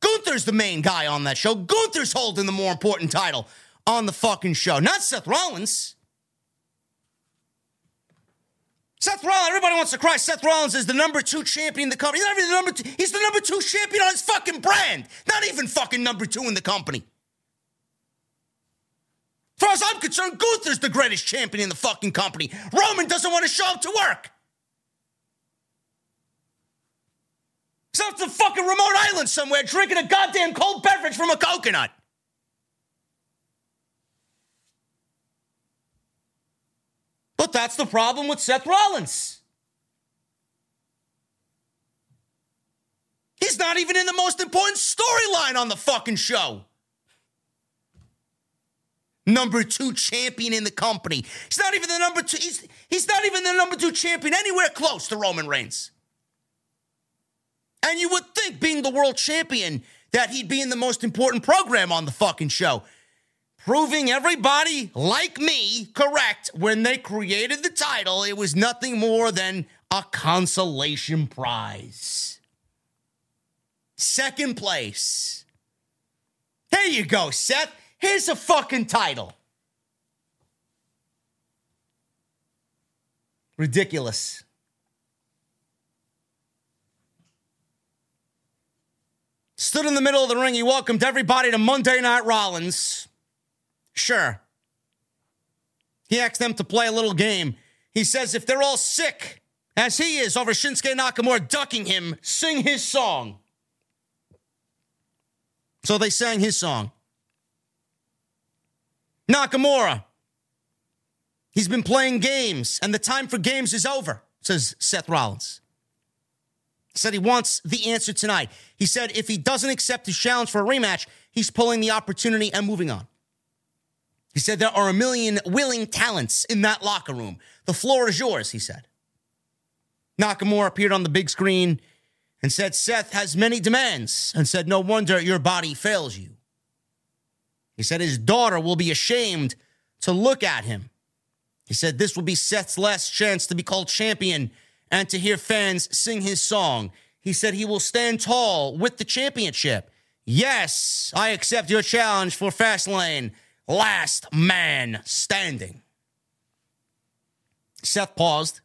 Gunther's the main guy on that show. Gunther's holding the more important title on the fucking show, not Seth Rollins. Seth Rollins, everybody wants to cry. Seth Rollins is the number two champion in the company. He's not even the number two. He's the number two champion on his fucking brand. Not even fucking number two in the company. far as I'm concerned, Gunther's the greatest champion in the fucking company. Roman doesn't want to show up to work. He's off to the fucking remote island somewhere drinking a goddamn cold beverage from a coconut. But that's the problem with Seth Rollins. He's not even in the most important storyline on the fucking show. Number two champion in the company. He's not even the number two. He's, he's not even the number two champion anywhere close to Roman Reigns. And you would think, being the world champion, that he'd be in the most important program on the fucking show. Proving everybody like me correct when they created the title, it was nothing more than a consolation prize. Second place. Here you go, Seth. Here's a fucking title. Ridiculous. Stood in the middle of the ring. He welcomed everybody to Monday Night Rollins. Sure. He asked them to play a little game. He says if they're all sick, as he is, over Shinsuke Nakamura ducking him, sing his song. So they sang his song. Nakamura, he's been playing games, and the time for games is over, says Seth Rollins. He said he wants the answer tonight. He said if he doesn't accept his challenge for a rematch, he's pulling the opportunity and moving on. He said there are a million willing talents in that locker room. The floor is yours, he said. Nakamura appeared on the big screen and said Seth has many demands and said no wonder your body fails you. He said his daughter will be ashamed to look at him. He said this will be Seth's last chance to be called champion and to hear fans sing his song. He said he will stand tall with the championship. Yes, I accept your challenge for Fastlane. Last man standing. Seth paused,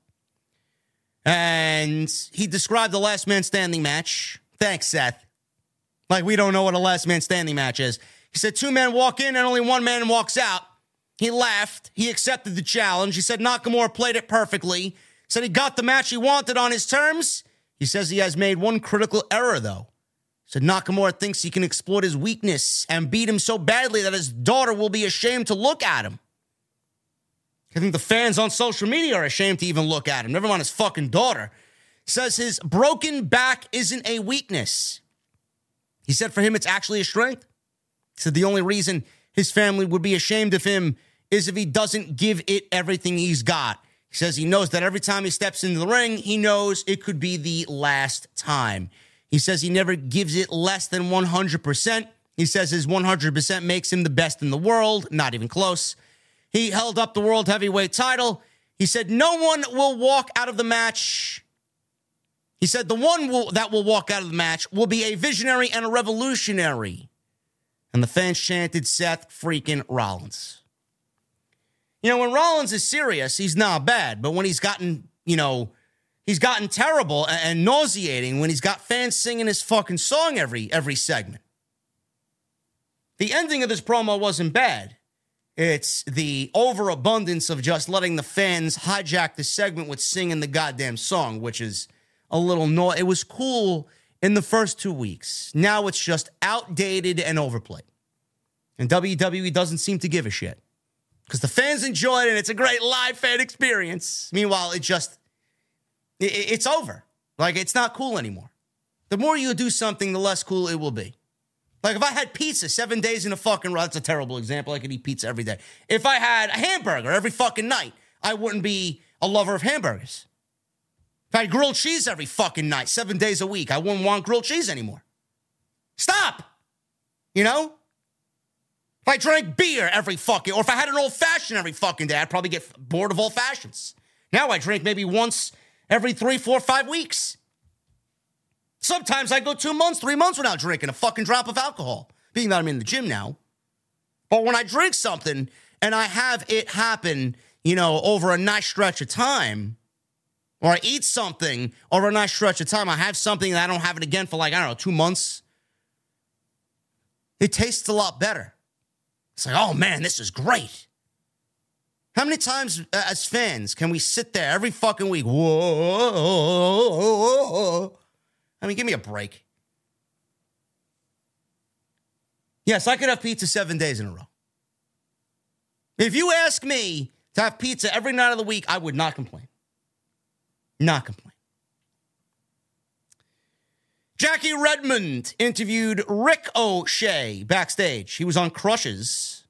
and he described the last man standing match. Thanks, Seth. Like, we don't know what a last man standing match is. He said two men walk in and only one man walks out. He laughed. He accepted the challenge. He said Nakamura played it perfectly. Said he got the match he wanted on his terms. He says he has made one critical error, though. Said Nakamura thinks he can exploit his weakness and beat him so badly that his daughter will be ashamed to look at him. I think the fans on social media are ashamed to even look at him. Never mind his fucking daughter. Says his broken back isn't a weakness. He said for him it's actually a strength. Said the only reason his family would be ashamed of him is if he doesn't give it everything he's got. He says he knows that every time he steps into the ring, he knows it could be the last time. He says he never gives it less than one hundred percent. He says his one hundred percent makes him the best in the world. Not even close. He held up the world heavyweight title. He said no one will walk out of the match. He said the one will, that will walk out of the match will be a visionary and a revolutionary. And the fans chanted Seth freaking Rollins. You know, when Rollins is serious, he's not bad. But when he's gotten, you know... He's gotten terrible and nauseating when he's got fans singing his fucking song every every segment. The ending of this promo wasn't bad. It's the overabundance of just letting the fans hijack the segment with singing the goddamn song, which is a little no. It was cool in the first two weeks. Now it's just outdated and overplayed. And W W E doesn't seem to give a shit. Because the fans enjoy it and it's a great live fan experience. Meanwhile, it just... It's over. Like, it's not cool anymore. The more you do something, the less cool it will be. Like, if I had pizza seven days in a fucking row, that's a terrible example. I could eat pizza every day. If I had a hamburger every fucking night, I wouldn't be a lover of hamburgers. If I had grilled cheese every fucking night, seven days a week, I wouldn't want grilled cheese anymore. Stop! You know? If I drank beer every fucking, or if I had an old-fashioned every fucking day, I'd probably get bored of old-fashions. Now I drink maybe once... Every three, four, five weeks. Sometimes I go two months, three months without drinking a fucking drop of alcohol. Being that I'm in the gym now. But when I drink something and I have it happen, you know, over a nice stretch of time, or I eat something over a nice stretch of time, I have something and I don't have it again for like, I don't know, two months. It tastes a lot better. It's like, oh man, this is great. How many times uh, as fans can we sit there every fucking week? Whoa. I mean, give me a break. Yes, I could have pizza seven days in a row. If you ask me to have pizza every night of the week, I would not complain. Not complain. Jackie Redmond interviewed Rick O'Shea backstage. He was on crutches.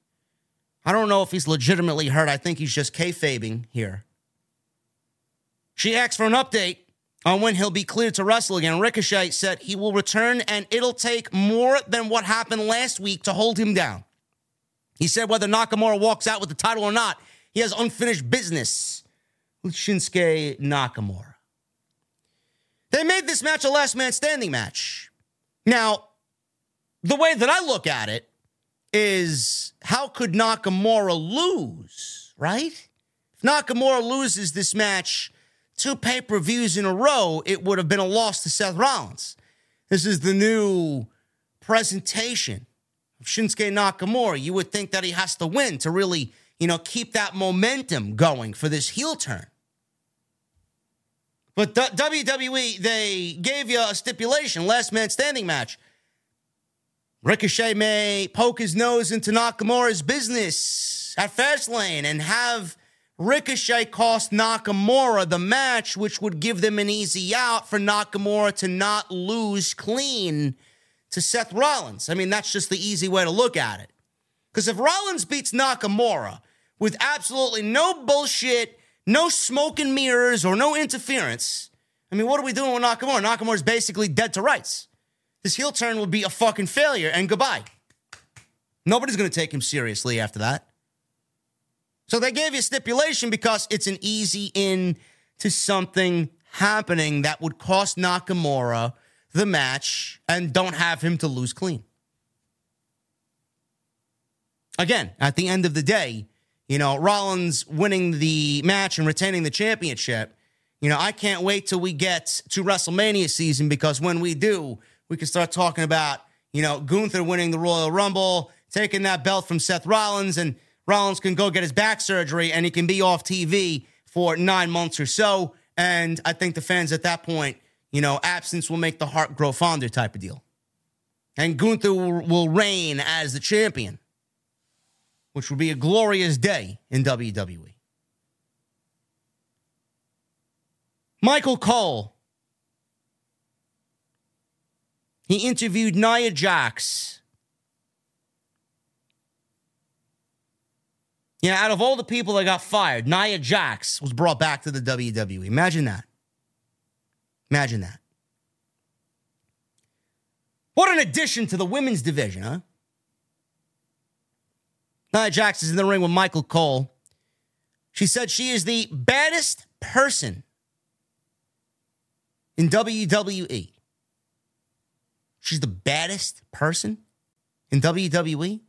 I don't know if he's legitimately hurt. I think he's just kayfabing here. She asked for an update on when he'll be cleared to wrestle again. Ricochet said he will return and it'll take more than what happened last week to hold him down. He said whether Nakamura walks out with the title or not, he has unfinished business with Shinsuke Nakamura. They made this match a last man standing match. Now, the way that I look at it is how could Nakamura lose, right? If Nakamura loses this match two pay-per-views in a row, it would have been a loss to Seth Rollins. This is the new presentation of Shinsuke Nakamura. You would think that he has to win to really, you know, keep that momentum going for this heel turn. But the W W E, they gave you a stipulation, last man standing match. Ricochet may poke his nose into Nakamura's business at Fastlane and have Ricochet cost Nakamura the match, which would give them an easy out for Nakamura to not lose clean to Seth Rollins. I mean, that's just the easy way to look at it. Because if Rollins beats Nakamura with absolutely no bullshit, no smoke and mirrors, or no interference, I mean, what are we doing with Nakamura? Nakamura's basically dead to rights. This heel turn would be a fucking failure, and goodbye. Nobody's going to take him seriously after that. So they gave you a stipulation because it's an easy in to something happening that would cost Nakamura the match and don't have him to lose clean. Again, at the end of the day, you know, Rollins winning the match and retaining the championship, you know, I can't wait till we get to WrestleMania season because when we do, we can start talking about, you know, Gunther winning the Royal Rumble, taking that belt from Seth Rollins, and Rollins can go get his back surgery and he can be off T V for nine months or so. And I think the fans at that point, you know, absence will make the heart grow fonder type of deal. And Gunther will reign as the champion, which would be a glorious day in W W E. Michael Cole. He interviewed Nia Jax. Yeah, you know, out of all the people that got fired, Nia Jax was brought back to the W W E. Imagine that. Imagine that. What an addition to the women's division, huh? Nia Jax is in the ring with Michael Cole. She said she is the baddest person in W W E. She's the baddest person in W W E?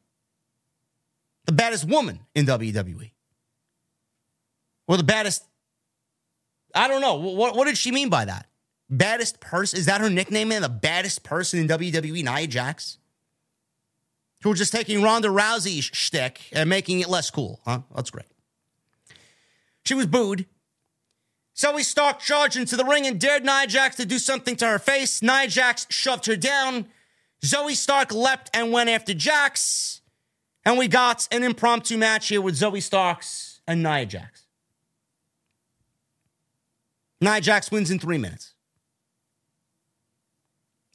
The baddest woman in W W E. Or the baddest, I don't know. What, what did she mean by that? Baddest person? Is that her nickname, man? The baddest person in W W E, Nia Jax? Who were just taking Ronda Rousey's shtick and making it less cool, huh? That's great. She was booed. Zoe Stark charged into the ring and dared Nia Jax to do something to her face. Nia Jax shoved her down. Zoe Stark leapt and went after Jax. And we got an impromptu match here with Zoe Starks and Nia Jax. Nia Jax wins in three minutes.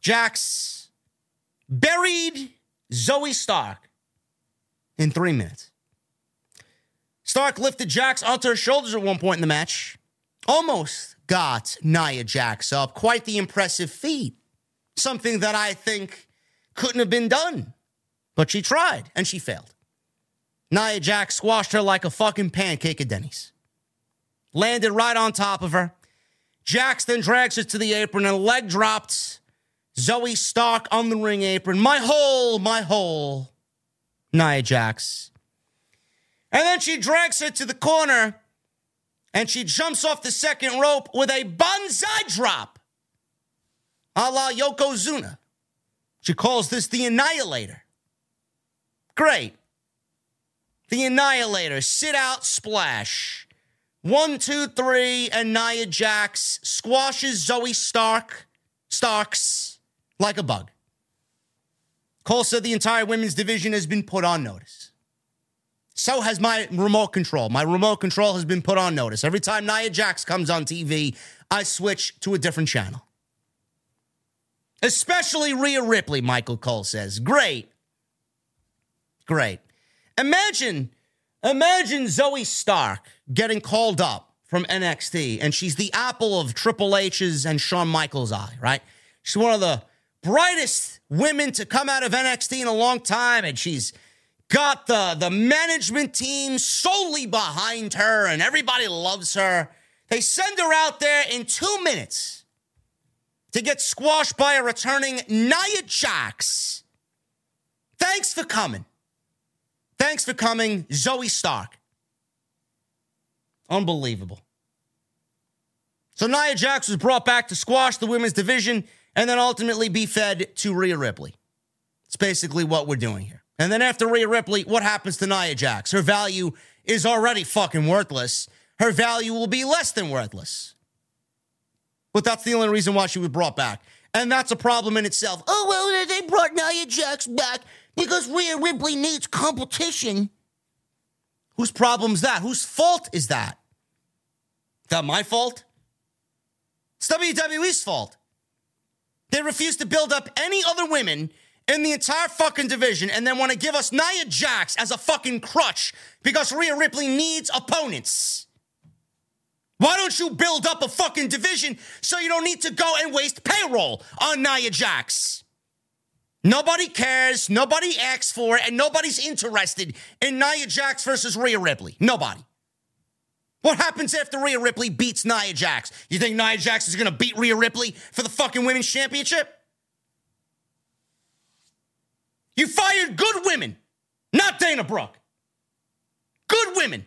Jax buried Zoe Stark in three minutes. Stark lifted Jax onto her shoulders at one point in the match. Almost got Nia Jax up. Quite the impressive feat. Something that I think couldn't have been done. But she tried, and she failed. Nia Jax squashed her like a fucking pancake at Denny's. Landed right on top of her. Jax then drags her to the apron, and leg dropped. Zoe Stark on the ring apron. My hole, my hole. Nia Jax. And then she drags her to the corner, and she jumps off the second rope with a bonsai drop. A la Yokozuna. She calls this the Annihilator. Great. the Annihilator, sit-out splash. One, two, three, and Nia Jax squashes Zoe Stark, Starks like a bug. Cole said the entire women's division has been put on notice. So has my remote control. My remote control has been put on notice. Every time Nia Jax comes on T V, I switch to a different channel. Especially Rhea Ripley, Michael Cole says. Great. Great. Imagine, imagine Zoe Stark getting called up from N X T, and she's the apple of Triple H's and Shawn Michaels' eye, right? She's one of the brightest women to come out of N X T in a long time, and she's got the, the management team solely behind her, and everybody loves her. They send her out there in two minutes to get squashed by a returning Nia Jax. Thanks for coming. Thanks for coming, Zoe Stark. Unbelievable. So Nia Jax was brought back to squash the women's division and then ultimately be fed to Rhea Ripley. It's basically what we're doing here. And then after Rhea Ripley, what happens to Nia Jax? Her value is already fucking worthless. Her value will be less than worthless. But that's the only reason why she was brought back. And that's a problem in itself. Oh, well, they brought Nia Jax back because Rhea Ripley needs competition. Whose problem's that? Whose fault is that? Is that my fault? It's W W E's fault. They refuse to build up any other women in the entire fucking division and then want to give us Nia Jax as a fucking crutch because Rhea Ripley needs opponents. Why don't you build up a fucking division so you don't need to go and waste payroll on Nia Jax? Nobody cares, nobody asks for it, and nobody's interested in Nia Jax versus Rhea Ripley. Nobody. What happens after Rhea Ripley beats Nia Jax? You think Nia Jax is going to beat Rhea Ripley for the fucking women's championship? You fired good women, not Dana Brooke. Good women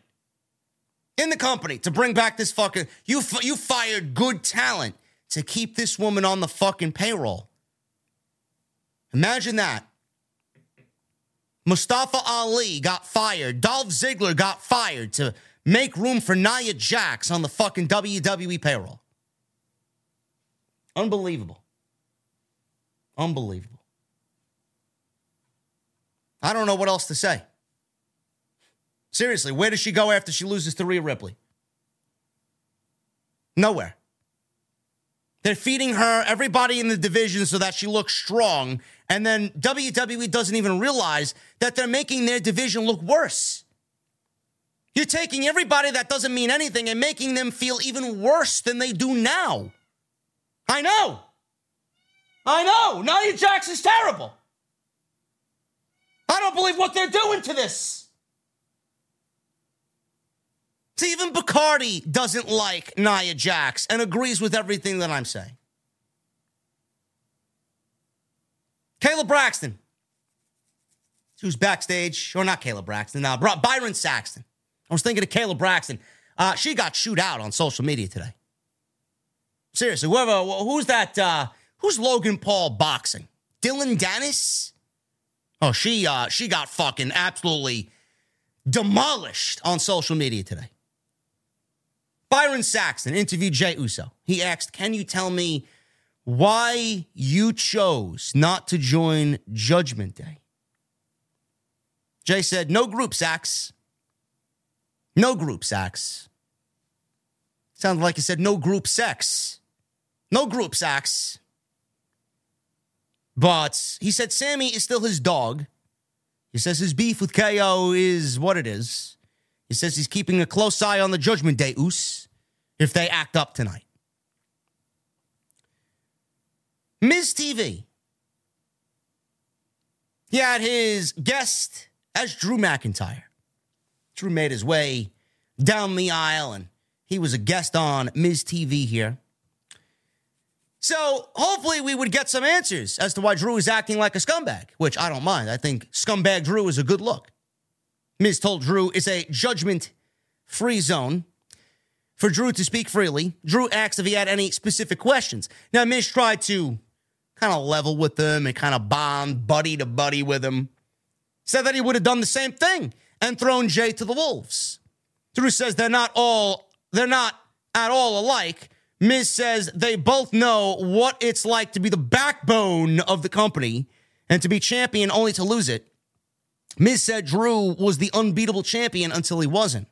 in the company to bring back this fucking... You, you fired good talent to keep this woman on the fucking payroll. Imagine that. Mustafa Ali got fired. Dolph Ziggler got fired to make room for Nia Jax on the fucking W W E payroll. Unbelievable. Unbelievable. I don't know what else to say. Seriously, where does she go after she loses to Rhea Ripley? Nowhere. They're feeding her everybody in the division so that she looks strong. And then W W E doesn't even realize that they're making their division look worse. You're taking everybody that doesn't mean anything and making them feel even worse than they do now. I know. I know. Nia Jax is terrible. I don't believe what they're doing to this. Even Bacardi doesn't like Nia Jax and agrees with everything that I'm saying. Caleb Braxton, who's backstage, or not Caleb Braxton, now uh, Byron Saxton. I was thinking of Caleb Braxton. Uh, she got chewed out on social media today. Seriously, whoever, who's that, uh, who's Logan Paul boxing? Dylan Dennis? Oh, she, uh, she got fucking absolutely demolished on social media today. Byron Saxton interviewed Jey Uso. He asked, can you tell me why you chose not to join Judgment Day? Jey said, no group, Sax. No group, Sax. Sounded like he said, no group sex. No group, Sax. But he said Sammy is still his dog. He says his beef with K O is what it is. He says he's keeping a close eye on the Judgment Day, Oos, if they act up tonight. Miz T V. He had his guest as Drew McIntyre. Drew made his way down the aisle, and he was a guest on Miz T V here. So hopefully we would get some answers as to why Drew is acting like a scumbag, which I don't mind. I think scumbag Drew is a good look. Miz told Drew it's a judgment-free zone for Drew to speak freely. Drew asked if he had any specific questions. Now, Miz tried to kind of level with him and kind of bond buddy to buddy with him. Said that he would have done the same thing and thrown Jey to the wolves. Drew says they're not all, they're not at all alike. Miz says they both know what it's like to be the backbone of the company and to be champion only to lose it. Miz said Drew was the unbeatable champion until he wasn't.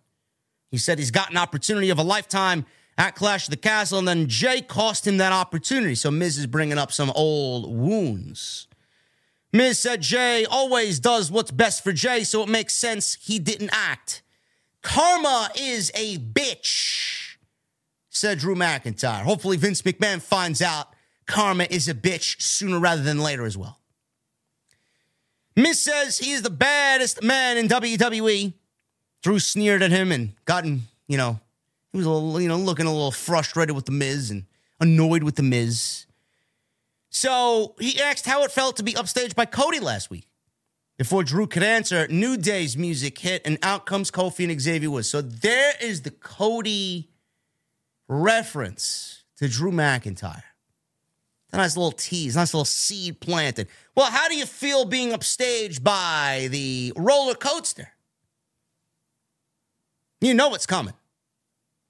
He said he's got an opportunity of a lifetime at Clash of the Castle, and then Jey cost him that opportunity. So Miz is bringing up some old wounds. Miz said Jey always does what's best for Jey, so it makes sense he didn't act. Karma is a bitch, said Drew McIntyre. Hopefully Vince McMahon finds out karma is a bitch sooner rather than later as well. Miz says he is the baddest man in W W E. Drew sneered at him and gotten, you know, he was a little, you know, looking a little frustrated with the Miz and annoyed with the Miz. So he asked how it felt to be upstaged by Cody last week. Before Drew could answer, New Day's music hit and out comes Kofi and Xavier Woods. So there is the Cody reference to Drew McIntyre. A nice little tease, nice little seed planted. Well, how do you feel being upstaged by the roller coaster? You know what's coming.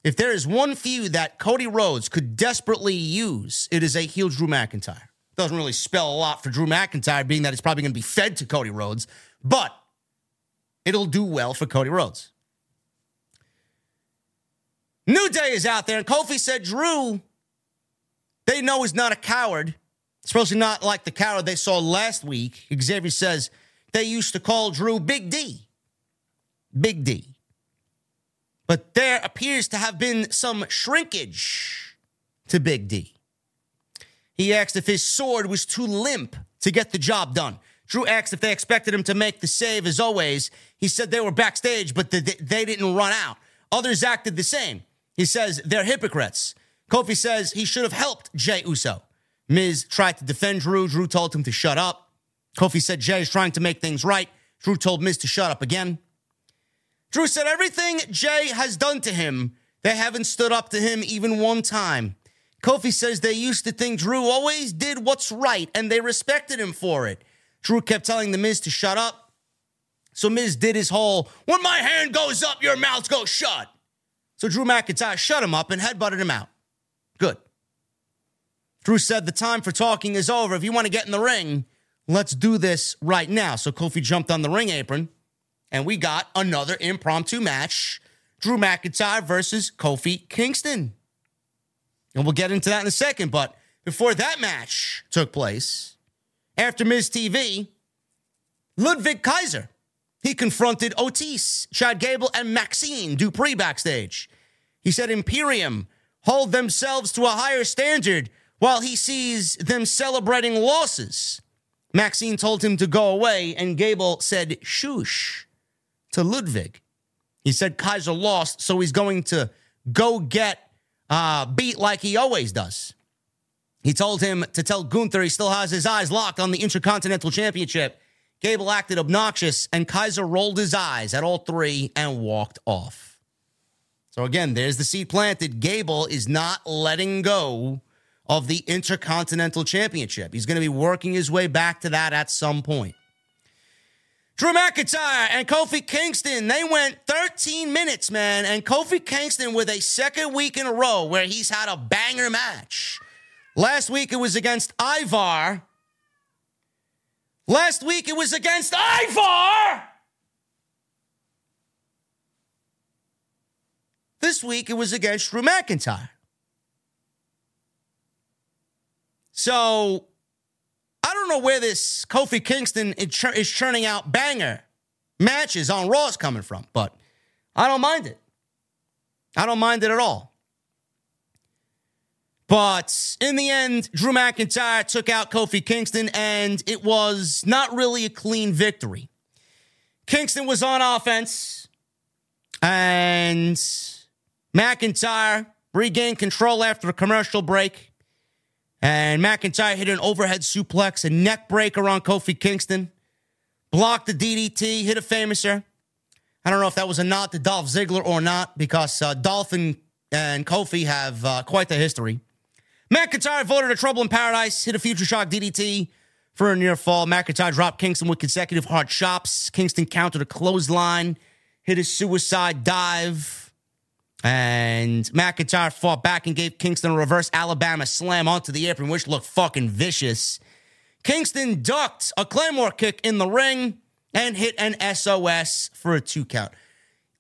If there is one feud that Cody Rhodes could desperately use, it is a heel Drew McIntyre. Doesn't really spell a lot for Drew McIntyre, being that it's probably going to be fed to Cody Rhodes, but it'll do well for Cody Rhodes. New Day is out there, and Kofi said Drew, they know he's not a coward, especially not like the coward they saw last week. Xavier says they used to call Drew Big D. Big D. But there appears to have been some shrinkage to Big D. He asked if his sword was too limp to get the job done. Drew asked if they expected him to make the save as always. He said they were backstage, but they didn't run out. Others acted the same. He says they're hypocrites. Kofi says he should have helped Jey Uso. Miz tried to defend Drew. Drew told him to shut up. Kofi said Jey's trying to make things right. Drew told Miz to shut up again. Drew said everything Jey has done to him, they haven't stood up to him even one time. Kofi says they used to think Drew always did what's right, and they respected him for it. Drew kept telling the Miz to shut up. So Miz did his whole, when my hand goes up, your mouth goes shut. So Drew McIntyre shut him up and headbutted him out. Good. Drew said the time for talking is over. If you want to get in the ring, let's do this right now. So Kofi jumped on the ring apron, and we got another impromptu match, Drew McIntyre versus Kofi Kingston. And we'll get into that in a second, but before that match took place, after Miz T V, Ludwig Kaiser, he confronted Otis, Chad Gable, and Maxine Dupree backstage. He said Imperium hold themselves to a higher standard while he sees them celebrating losses. Maxine told him to go away, and Gable said, shoosh, to Ludwig. He said Kaiser lost, so he's going to go get uh, beat like he always does. He told him to tell Gunther he still has his eyes locked on the Intercontinental Championship. Gable acted obnoxious, and Kaiser rolled his eyes at all three and walked off. So again, there's the seed planted. Gable is not letting go of the Intercontinental Championship. He's going to be working his way back to that at some point. Drew McIntyre and Kofi Kingston, they went thirteen minutes, man. And Kofi Kingston with a second week in a row where he's had a banger match. Last week, it was against Ivar. Last week, it was against Ivar. This week, it was against Drew McIntyre. So I don't know where this Kofi Kingston is churning out banger matches on Raw is coming from, but I don't mind it. I don't mind it at all. But in the end, Drew McIntyre took out Kofi Kingston, and it was not really a clean victory. Kingston was on offense, and McIntyre regained control after a commercial break. And McIntyre hit an overhead suplex, a neck breaker on Kofi Kingston, blocked the D D T, hit a famouser. I don't know if that was a nod to Dolph Ziggler or not, because uh, Dolph and, and Kofi have uh, quite the history. McIntyre voted a trouble in paradise, hit a future shock D D T for a near fall. McIntyre dropped Kingston with consecutive hard chops. Kingston countered a clothesline, hit a suicide dive, and McIntyre fought back and gave Kingston a reverse Alabama slam onto the apron, which looked fucking vicious. Kingston ducked a Claymore kick in the ring and hit an S O S for a two count.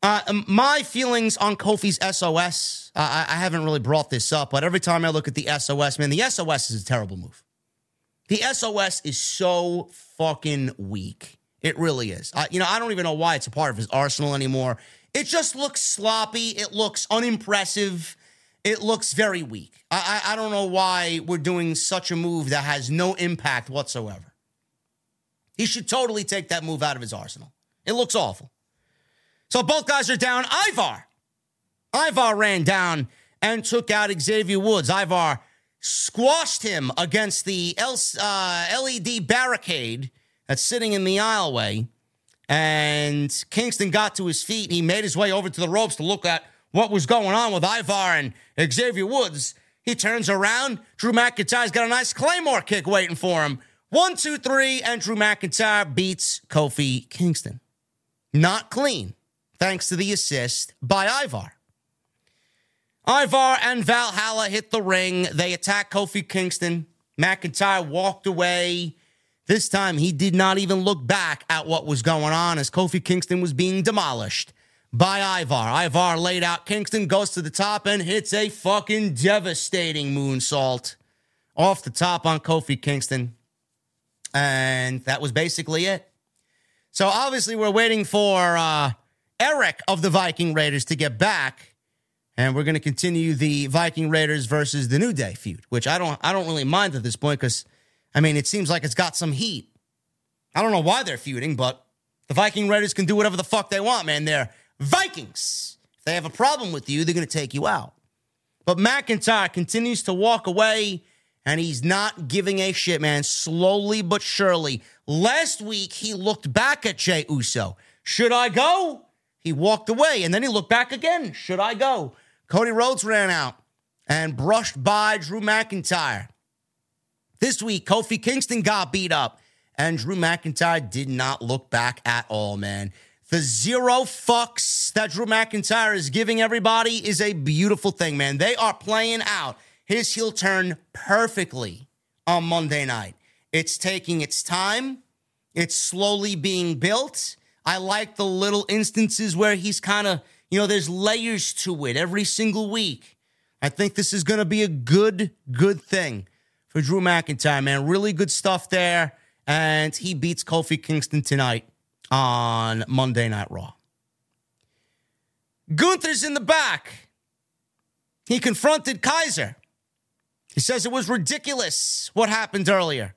Uh, my feelings on Kofi's S O S, uh, I, I haven't really brought this up, but every time I look at the S O S, man, the S O S is a terrible move. The S O S is so fucking weak. It really is. I, you know, I don't even know why it's a part of his arsenal anymore. It just looks sloppy. It looks unimpressive. It looks very weak. I, I, I don't know why we're doing such a move that has no impact whatsoever. He should totally take that move out of his arsenal. It looks awful. So both guys are down. Ivar. Ivar ran down and took out Xavier Woods. Ivar squashed him against the L- uh, L E D barricade that's sitting in the aisleway. And Kingston got to his feet. He made his way over to the ropes to look at what was going on with Ivar and Xavier Woods. He turns around. Drew McIntyre's got a nice Claymore kick waiting for him. One, two, three, and Drew McIntyre beats Kofi Kingston. Not clean, thanks to the assist by Ivar. Ivar and Valhalla hit the ring. They attack Kofi Kingston. McIntyre walked away. This time, he did not even look back at what was going on as Kofi Kingston was being demolished by Ivar. Ivar laid out Kingston, goes to the top, and hits a fucking devastating moonsault off the top on Kofi Kingston. And that was basically it. So obviously we're waiting for uh, Eric of the Viking Raiders to get back. And we're going to continue the Viking Raiders versus the New Day feud, which I don't I don't really mind at this point because, I mean, it seems like it's got some heat. I don't know why they're feuding, but the Viking Raiders can do whatever the fuck they want, man. They're Vikings. If they have a problem with you, they're going to take you out. But McIntyre continues to walk away. And he's not giving a shit, man, slowly but surely. Last week, he looked back at Jey Uso. Should I go? He walked away, and then he looked back again. Should I go? Cody Rhodes ran out and brushed by Drew McIntyre. This week, Kofi Kingston got beat up, and Drew McIntyre did not look back at all, man. The zero fucks that Drew McIntyre is giving everybody is a beautiful thing, man. They are playing out his heel turn perfectly on Monday night. It's taking its time. It's slowly being built. I like the little instances where he's kind of, you know, there's layers to it every single week. I think this is going to be a good, good thing for Drew McIntyre, man. Really good stuff there. And he beats Kofi Kingston tonight on Monday Night Raw. Gunther's in the back. He confronted Kaiser. He says it was ridiculous what happened earlier.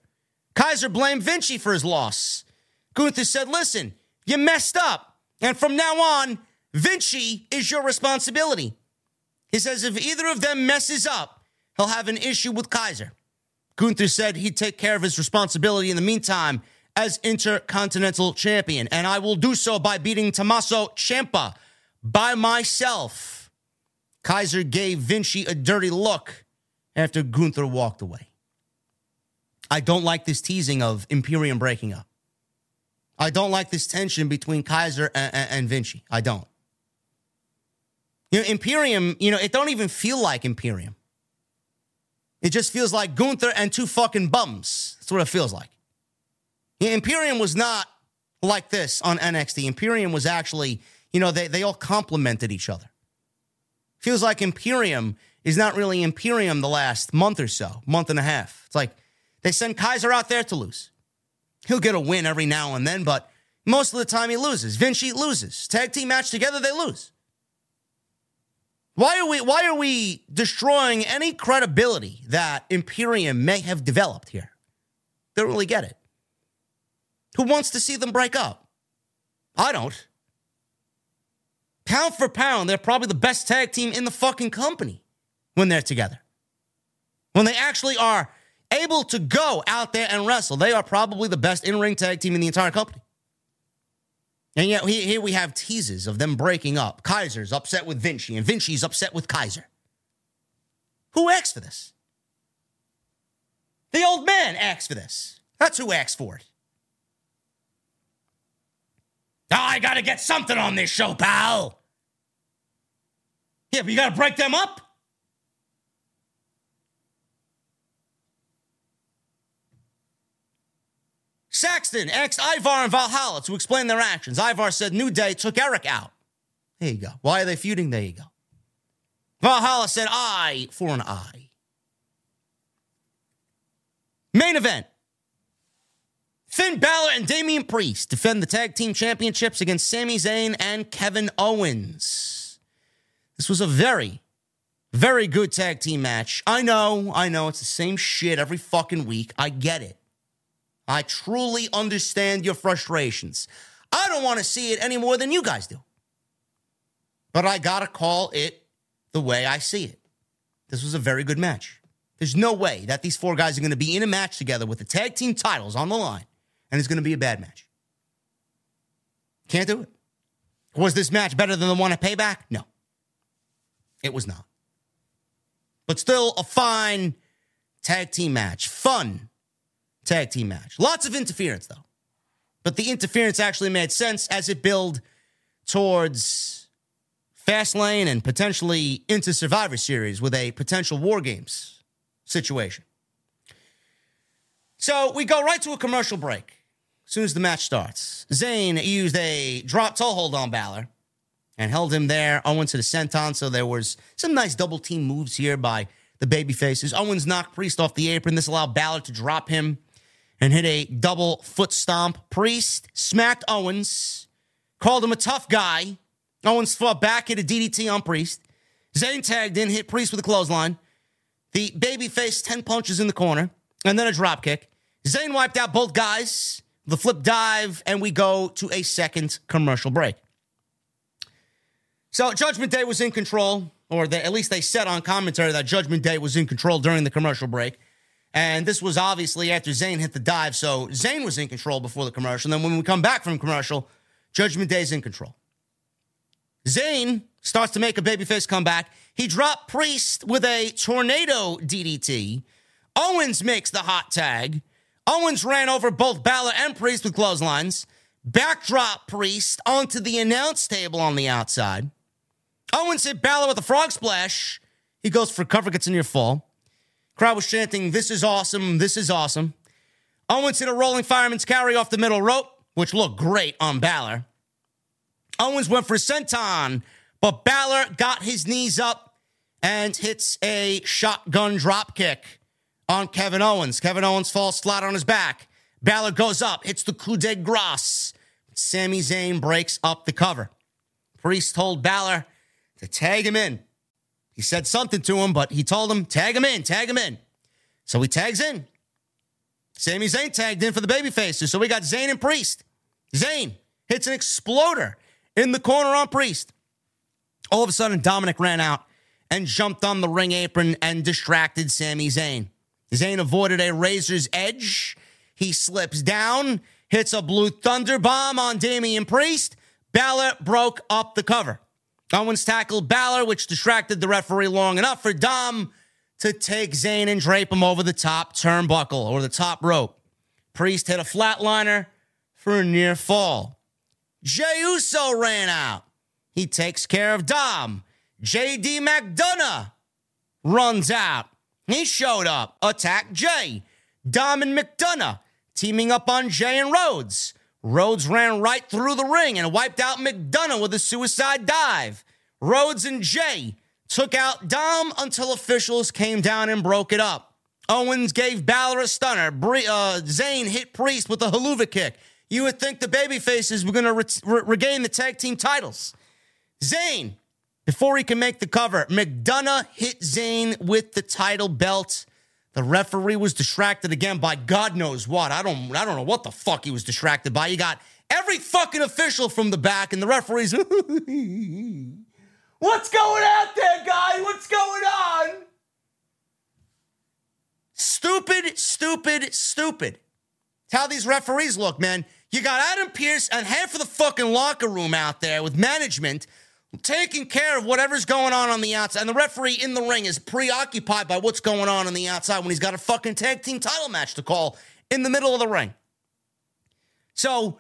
Kaiser blamed Vinci for his loss. Gunther said, listen, you messed up. And from now on, Vinci is your responsibility. He says if either of them messes up, he'll have an issue with Kaiser. Gunther said he'd take care of his responsibility in the meantime as Intercontinental Champion. And I will do so by beating Tommaso Ciampa by myself. Kaiser gave Vinci a dirty look after Gunther walked away. I don't like this teasing of Imperium breaking up. I don't like this tension between Kaiser and, and, and Vinci. I don't. You know, Imperium, you know, it don't even feel like Imperium. It just feels like Gunther and two fucking bums. That's what it feels like. You know, Imperium was not like this on N X T. Imperium was actually, you know, they, they all complemented each other. Feels like Imperium is not really Imperium the last month or so, month and a half. It's like they send Kaiser out there to lose. He'll get a win every now and then, but most of the time he loses. Vinci loses. Tag team match together, they lose. Why are we, why are we destroying any credibility that Imperium may have developed here? They don't really get it. Who wants to see them break up? I don't. Pound for pound, they're probably the best tag team in the fucking company when they're together. When they actually are able to go out there and wrestle, they are probably the best in-ring tag team in the entire company. And yet here we have teases of them breaking up. Kaiser's upset with Vinci, and Vinci's upset with Kaiser. Who asked for this? The old man asked for this. That's who asked for it. Now I got to get something on this show, pal. Yeah, but you got to break them up. Saxton asked Ivar and Valhalla to explain their actions. Ivar said New Day took Eric out. There you go. Why are they feuding? There you go. Valhalla said eye for an eye. Main event. Finn Balor and Damian Priest defend the tag team championships against Sami Zayn and Kevin Owens. This was a very, very good tag team match. I know, I know. It's the same shit every fucking week. I get it. I truly understand your frustrations. I don't want to see it any more than you guys do. But I got to call it the way I see it. This was a very good match. There's no way that these four guys are going to be in a match together with the tag team titles on the line, and it's going to be a bad match. Can't do it. Was this match better than the one at Payback? No. It was not. But still a fine tag team match. Fun tag team match. Lots of interference, though. But the interference actually made sense as it built towards Fastlane and potentially into Survivor Series with a potential War Games situation. So we go right to a commercial break as soon as the match starts. Zayn used a drop toe hold on Balor and held him there. Owens had a senton, so there was some nice double team moves here by the babyfaces. Owens knocked Priest off the apron. This allowed Balor to drop him and hit a double foot stomp. Priest smacked Owens, called him a tough guy. Owens fought back, hit a D D T on Priest. Zayn tagged in, hit Priest with a clothesline. The babyface ten punches in the corner, and then a drop kick. Zayn wiped out both guys, the flip dive, and we go to a second commercial break. So Judgment Day was in control, or they, at least they said on commentary that Judgment Day was in control during the commercial break. And this was obviously after Zayn hit the dive, so Zayn was in control before the commercial. And then when we come back from commercial, Judgment Day's in control. Zayn starts to make a babyface comeback. He dropped Priest with a tornado D D T. Owens makes the hot tag. Owens ran over both Balor and Priest with clotheslines. Backdrop Priest onto the announce table on the outside. Owens hit Balor with a frog splash. He goes for cover, gets a near fall. Crowd was chanting, "This is awesome, this is awesome." Owens hit a rolling fireman's carry off the middle rope, which looked great on Balor. Owens went for a senton, but Balor got his knees up and hits a shotgun dropkick on Kevin Owens. Kevin Owens falls flat on his back. Balor goes up, hits the coup de grace. Sami Zayn breaks up the cover. Priest told Balor to tag him in. He said something to him, but he told him, tag him in, tag him in. So he tags in. Sami Zayn tagged in for the babyfaces. So we got Zayn and Priest. Zayn hits an exploder in the corner on Priest. All of a sudden, Dominik ran out and jumped on the ring apron and distracted Sami Zayn. Zayn avoided a razor's edge. He slips down, hits a blue thunder bomb on Damian Priest. Balor broke up the cover. Owens tackled Balor, which distracted the referee long enough for Dom to take Zayn and drape him over the top turnbuckle or the top rope. Priest hit a flatliner for a near fall. Jey Uso ran out. He takes care of Dom. J D McDonagh runs out. He showed up, attacked Jey. Dom and McDonagh teaming up on Jey and Rhodes. Rhodes ran right through the ring and wiped out McDonagh with a suicide dive. Rhodes and Jey took out Dom until officials came down and broke it up. Owens gave Balor a stunner. Bre- uh, Zayn hit Priest with a haluva kick. You would think the babyfaces were going to re- re- regain the tag team titles. Zayn, before he can make the cover, McDonagh hit Zayn with the title belt. The referee was distracted again by God knows what. I don't I don't know what the fuck he was distracted by. He got every fucking official from the back, and the referee's, what's going out there, guy? What's going on? Stupid, stupid, stupid. That's how these referees look, man. You got Adam Pearce and half of the fucking locker room out there with management taking care of whatever's going on on the outside. And the referee in the ring is preoccupied by what's going on on the outside when he's got a fucking tag team title match to call in the middle of the ring. So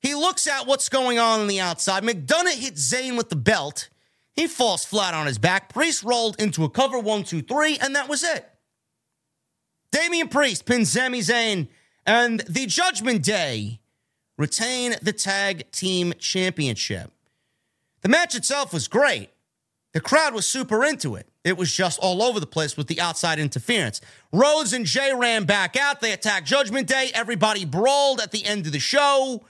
he looks at what's going on on the outside. McDonagh hits Zayn with the belt. He falls flat on his back. Priest rolled into a cover, one, two, three, and that was it. Damian Priest pins Sami Zayn, and the Judgment Day retain the Tag Team Championship. The match itself was great. The crowd was super into it. It was just all over the place with the outside interference. Rhodes and Jey ran back out. They attacked Judgment Day. Everybody brawled at the end of the show.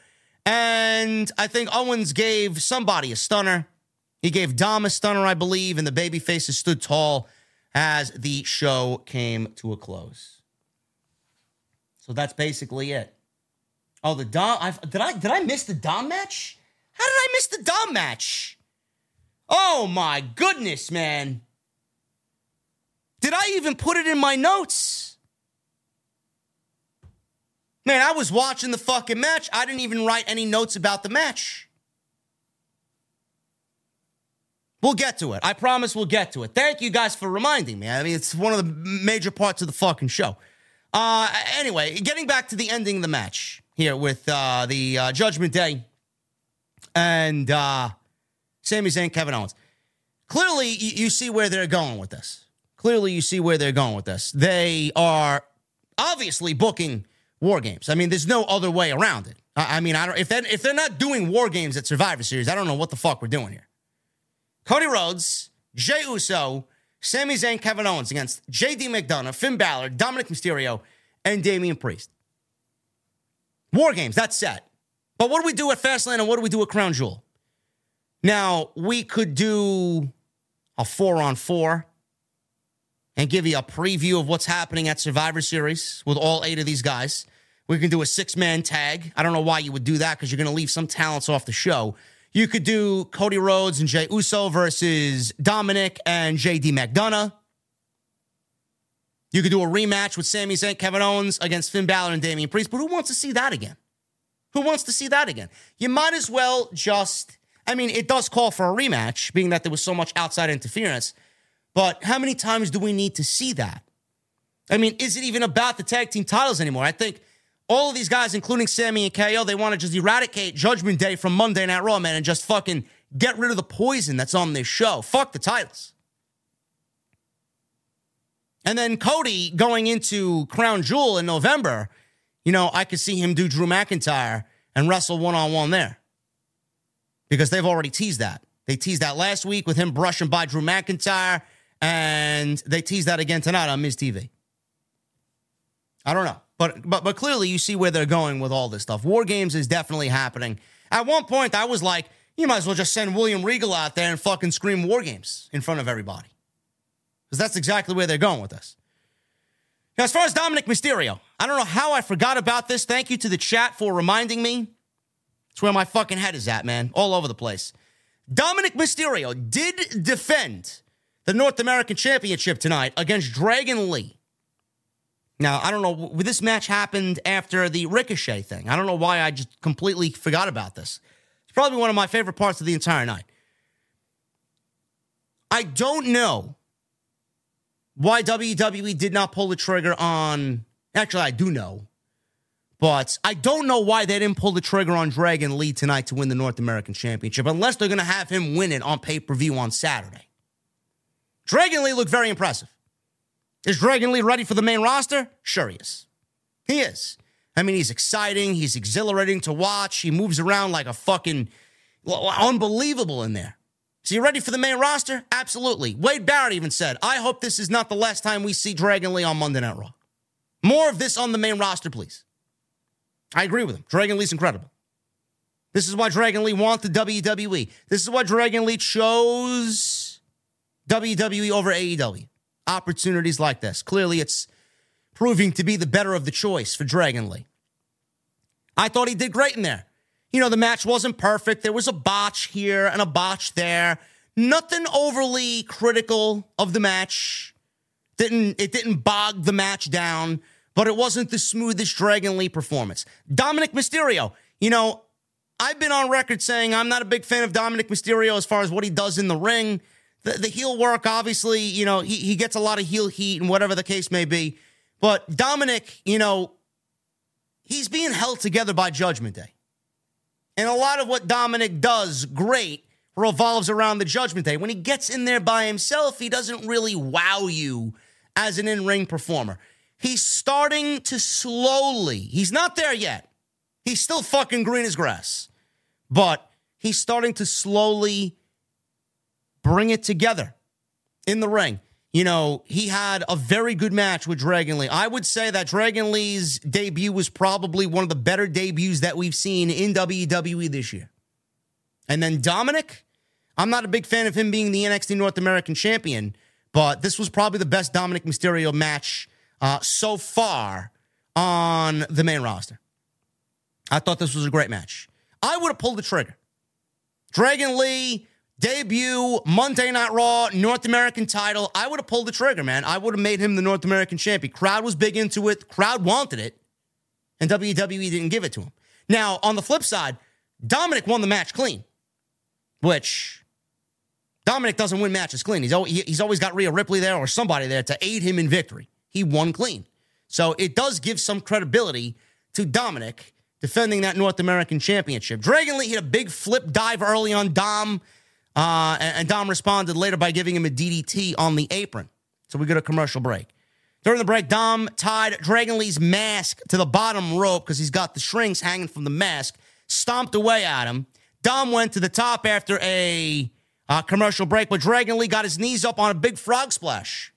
And I think Owens gave somebody a stunner. He gave Dom a stunner, I believe. And the babyfaces stood tall as the show came to a close. So that's basically it. Oh, the Dom. I've, did I did I miss the Dom match? How did I miss the Dom match? Oh, my goodness, man. Did I even put it in my notes? Man, I was watching the fucking match. I didn't even write any notes about the match. We'll get to it. I promise we'll get to it. Thank you guys for reminding me. I mean, it's one of the major parts of the fucking show. Uh, anyway, getting back to the ending of the match here with uh, the uh, Judgment Day and uh, Sami Zayn, Kevin Owens. Clearly, you, you see where they're going with this. Clearly, you see where they're going with this. They are obviously booking War Games. I mean, there's no other way around it. I, I mean, I don't. If, that, if they're not doing War Games at Survivor Series, I don't know what the fuck we're doing here. Cody Rhodes, Jey Uso, Sami Zayn, Kevin Owens against J D McDonagh, Finn Balor, Dominik Mysterio, and Damian Priest. War Games, that's set. But what do we do at Fastlane and what do we do at Crown Jewel? Now, we could do a four on four and give you a preview of what's happening at Survivor Series with all eight of these guys. We can do a six-man tag. I don't know why you would do that because you're going to leave some talents off the show. You could do Cody Rhodes and Jey Uso versus Dominik and J D McDonagh. You could do a rematch with Sami Zayn, Kevin Owens against Finn Balor and Damian Priest. But who wants to see that again? Who wants to see that again? You might as well just... I mean, it does call for a rematch, being that there was so much outside interference. But how many times do we need to see that? I mean, is it even about the tag team titles anymore? I think all of these guys, including Sammy and K O, they want to just eradicate Judgment Day from Monday Night Raw, man, and just fucking get rid of the poison that's on this show. Fuck the titles. And then Cody going into Crown Jewel in November, you know, I could see him do Drew McIntyre and wrestle one-on-one there because they've already teased that. They teased that last week with him brushing by Drew McIntyre. And they tease that again tonight on Miz T V. I don't know. But, but but clearly you see where they're going with all this stuff. War Games is definitely happening. At one point, I was like, you might as well just send William Regal out there and fucking scream War Games in front of everybody. Because that's exactly where they're going with this. Now, as far as Dominik Mysterio, I don't know how I forgot about this. Thank you to the chat for reminding me. It's where my fucking head is at, man. All over the place. Dominik Mysterio did defend the North American Championship tonight against Dragon Lee. Now, I don't know, this match happened after the Ricochet thing. I don't know why I just completely forgot about this. It's probably one of my favorite parts of the entire night. I don't know why W W E did not pull the trigger on, actually, I do know, but I don't know why they didn't pull the trigger on Dragon Lee tonight to win the North American Championship, unless they're going to have him win it on pay-per-view on Saturday. Dragon Lee looked very impressive. Is Dragon Lee ready for the main roster? Sure he is. He is. I mean, he's exciting. He's exhilarating to watch. He moves around like a fucking unbelievable in there. Is he ready for the main roster? Absolutely. Wade Barrett even said, I hope this is not the last time we see Dragon Lee on Monday Night Raw. More of this on the main roster, please. I agree with him. Dragon Lee's incredible. This is why Dragon Lee wants the W W E. This is why Dragon Lee chose W W E over A E W. Opportunities like this. Clearly, it's proving to be the better of the choice for Dragon Lee. I thought he did great in there. You know, the match wasn't perfect. There was a botch here and a botch there. Nothing overly critical of the match. Didn't it didn't bog the match down, but it wasn't the smoothest Dragon Lee performance. Dominik Mysterio, you know, I've been on record saying I'm not a big fan of Dominik Mysterio as far as what he does in the ring. The, the heel work, obviously, you know, he, he gets a lot of heel heat and whatever the case may be. But Dominik, you know, he's being held together by Judgment Day. And a lot of what Dominik does great revolves around the Judgment Day. When he gets in there by himself, he doesn't really wow you as an in-ring performer. He's starting to slowly, he's not there yet. He's still fucking green as grass. But he's starting to slowly bring it together in the ring. You know, he had a very good match with Dragon Lee. I would say that Dragon Lee's debut was probably one of the better debuts that we've seen in W W E this year. And then Dominik, I'm not a big fan of him being the N X T North American champion, but this was probably the best Dominik Mysterio match uh, so far on the main roster. I thought this was a great match. I would have pulled the trigger. Dragon Lee... debut, Monday Night Raw, North American title. I would have pulled the trigger, man. I would have made him the North American champion. Crowd was big into it. Crowd wanted it. And W W E didn't give it to him. Now, on the flip side, Dominik won the match clean, which Dominik doesn't win matches clean. He's always, he's always got Rhea Ripley there or somebody there to aid him in victory. He won clean. So it does give some credibility to Dominik defending that North American championship. Dragon Lee hit a big flip dive early on Dom. Uh, and Dom responded later by giving him a D D T on the apron. So we go to commercial break. During the break, Dom tied Dragon Lee's mask to the bottom rope because he's got the strings hanging from the mask, stomped away at him. Dom went to the top after a uh, commercial break, but Dragon Lee got his knees up on a big frog splash.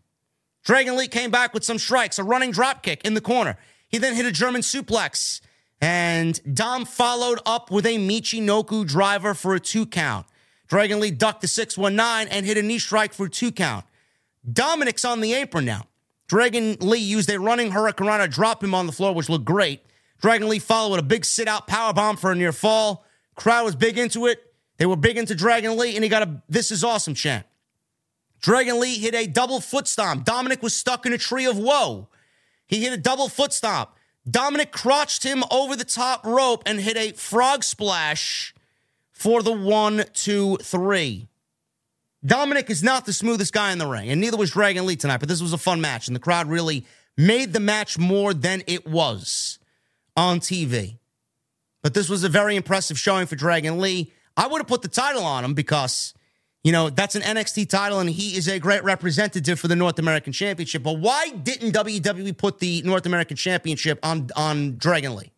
Dragon Lee came back with some strikes, a running drop kick in the corner. He then hit a German suplex, and Dom followed up with a Michinoku driver for a two count. Dragon Lee ducked the six one nine and hit a knee strike for two count. Dominik's on the apron now. Dragon Lee used a running hurricanrana to drop him on the floor, which looked great. Dragon Lee followed with a big sit-out powerbomb for a near fall. Crowd was big into it. They were big into Dragon Lee, and he got a "This is awesome" chant. Dragon Lee hit a double foot stomp. Dominik was stuck in a tree of woe. He hit a double foot stomp. Dominik crotched him over the top rope and hit a frog splash for the one, two, three. Dominik is not the smoothest guy in the ring, and neither was Dragon Lee tonight, but this was a fun match, and the crowd really made the match more than it was on T V. But this was a very impressive showing for Dragon Lee. I would have put the title on him because, you know, that's an N X T title, and he is a great representative for the North American Championship. But why didn't W W E put the North American Championship on, on Dragon Lee?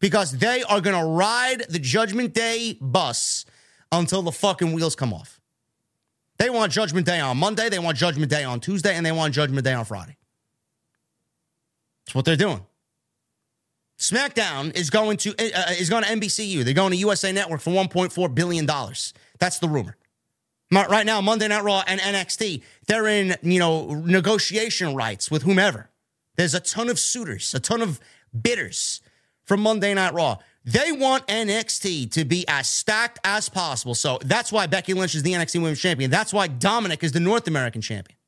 Because they are going to ride the Judgment Day bus until the fucking wheels come off. They want Judgment Day on Monday, they want Judgment Day on Tuesday, and they want Judgment Day on Friday. That's what they're doing. SmackDown is going to uh, is going to N B C U. They're going to U S A Network for one point four billion dollars. That's the rumor. Right now, Monday Night Raw and N X T, they're in, you know, negotiation rights with whomever. There's a ton of suitors, a ton of bidders from Monday Night Raw. They want N X T to be as stacked as possible. So that's why Becky Lynch is the N X T Women's Champion. That's why Dominik is the North American Champion.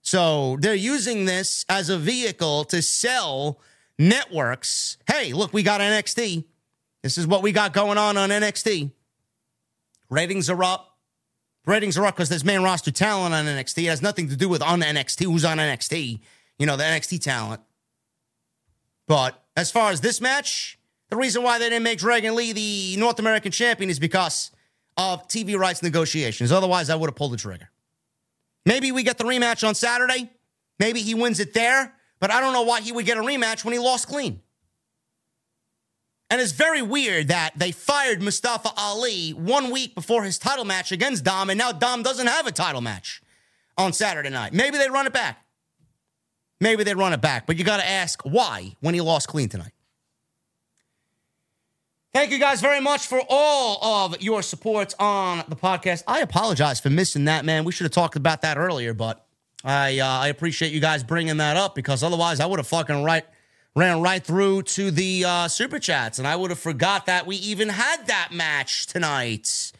So they're using this as a vehicle to sell networks. Hey, look, we got N X T. This is what we got going on on N X T. Ratings are up. Ratings are up because there's main roster talent on N X T. It has nothing to do with on N X T, who's on N X T. You know, the N X T talent. But as far as this match, the reason why they didn't make Dragon Lee the North American champion is because of T V rights negotiations. Otherwise, I would have pulled the trigger. Maybe we get the rematch on Saturday. Maybe he wins it there. But I don't know why he would get a rematch when he lost clean. And it's very weird that they fired Mustafa Ali one week before his title match against Dom, and now Dom doesn't have a title match on Saturday night. Maybe they run it back. Maybe they run it back, but you got to ask why when he lost clean tonight. Thank you guys very much for all of your support on the podcast. I apologize for missing that, man. We should have talked about that earlier, but I uh, I appreciate you guys bringing that up because otherwise I would have fucking right ran right through to the uh, Super Chats, and I would have forgot that we even had that match tonight.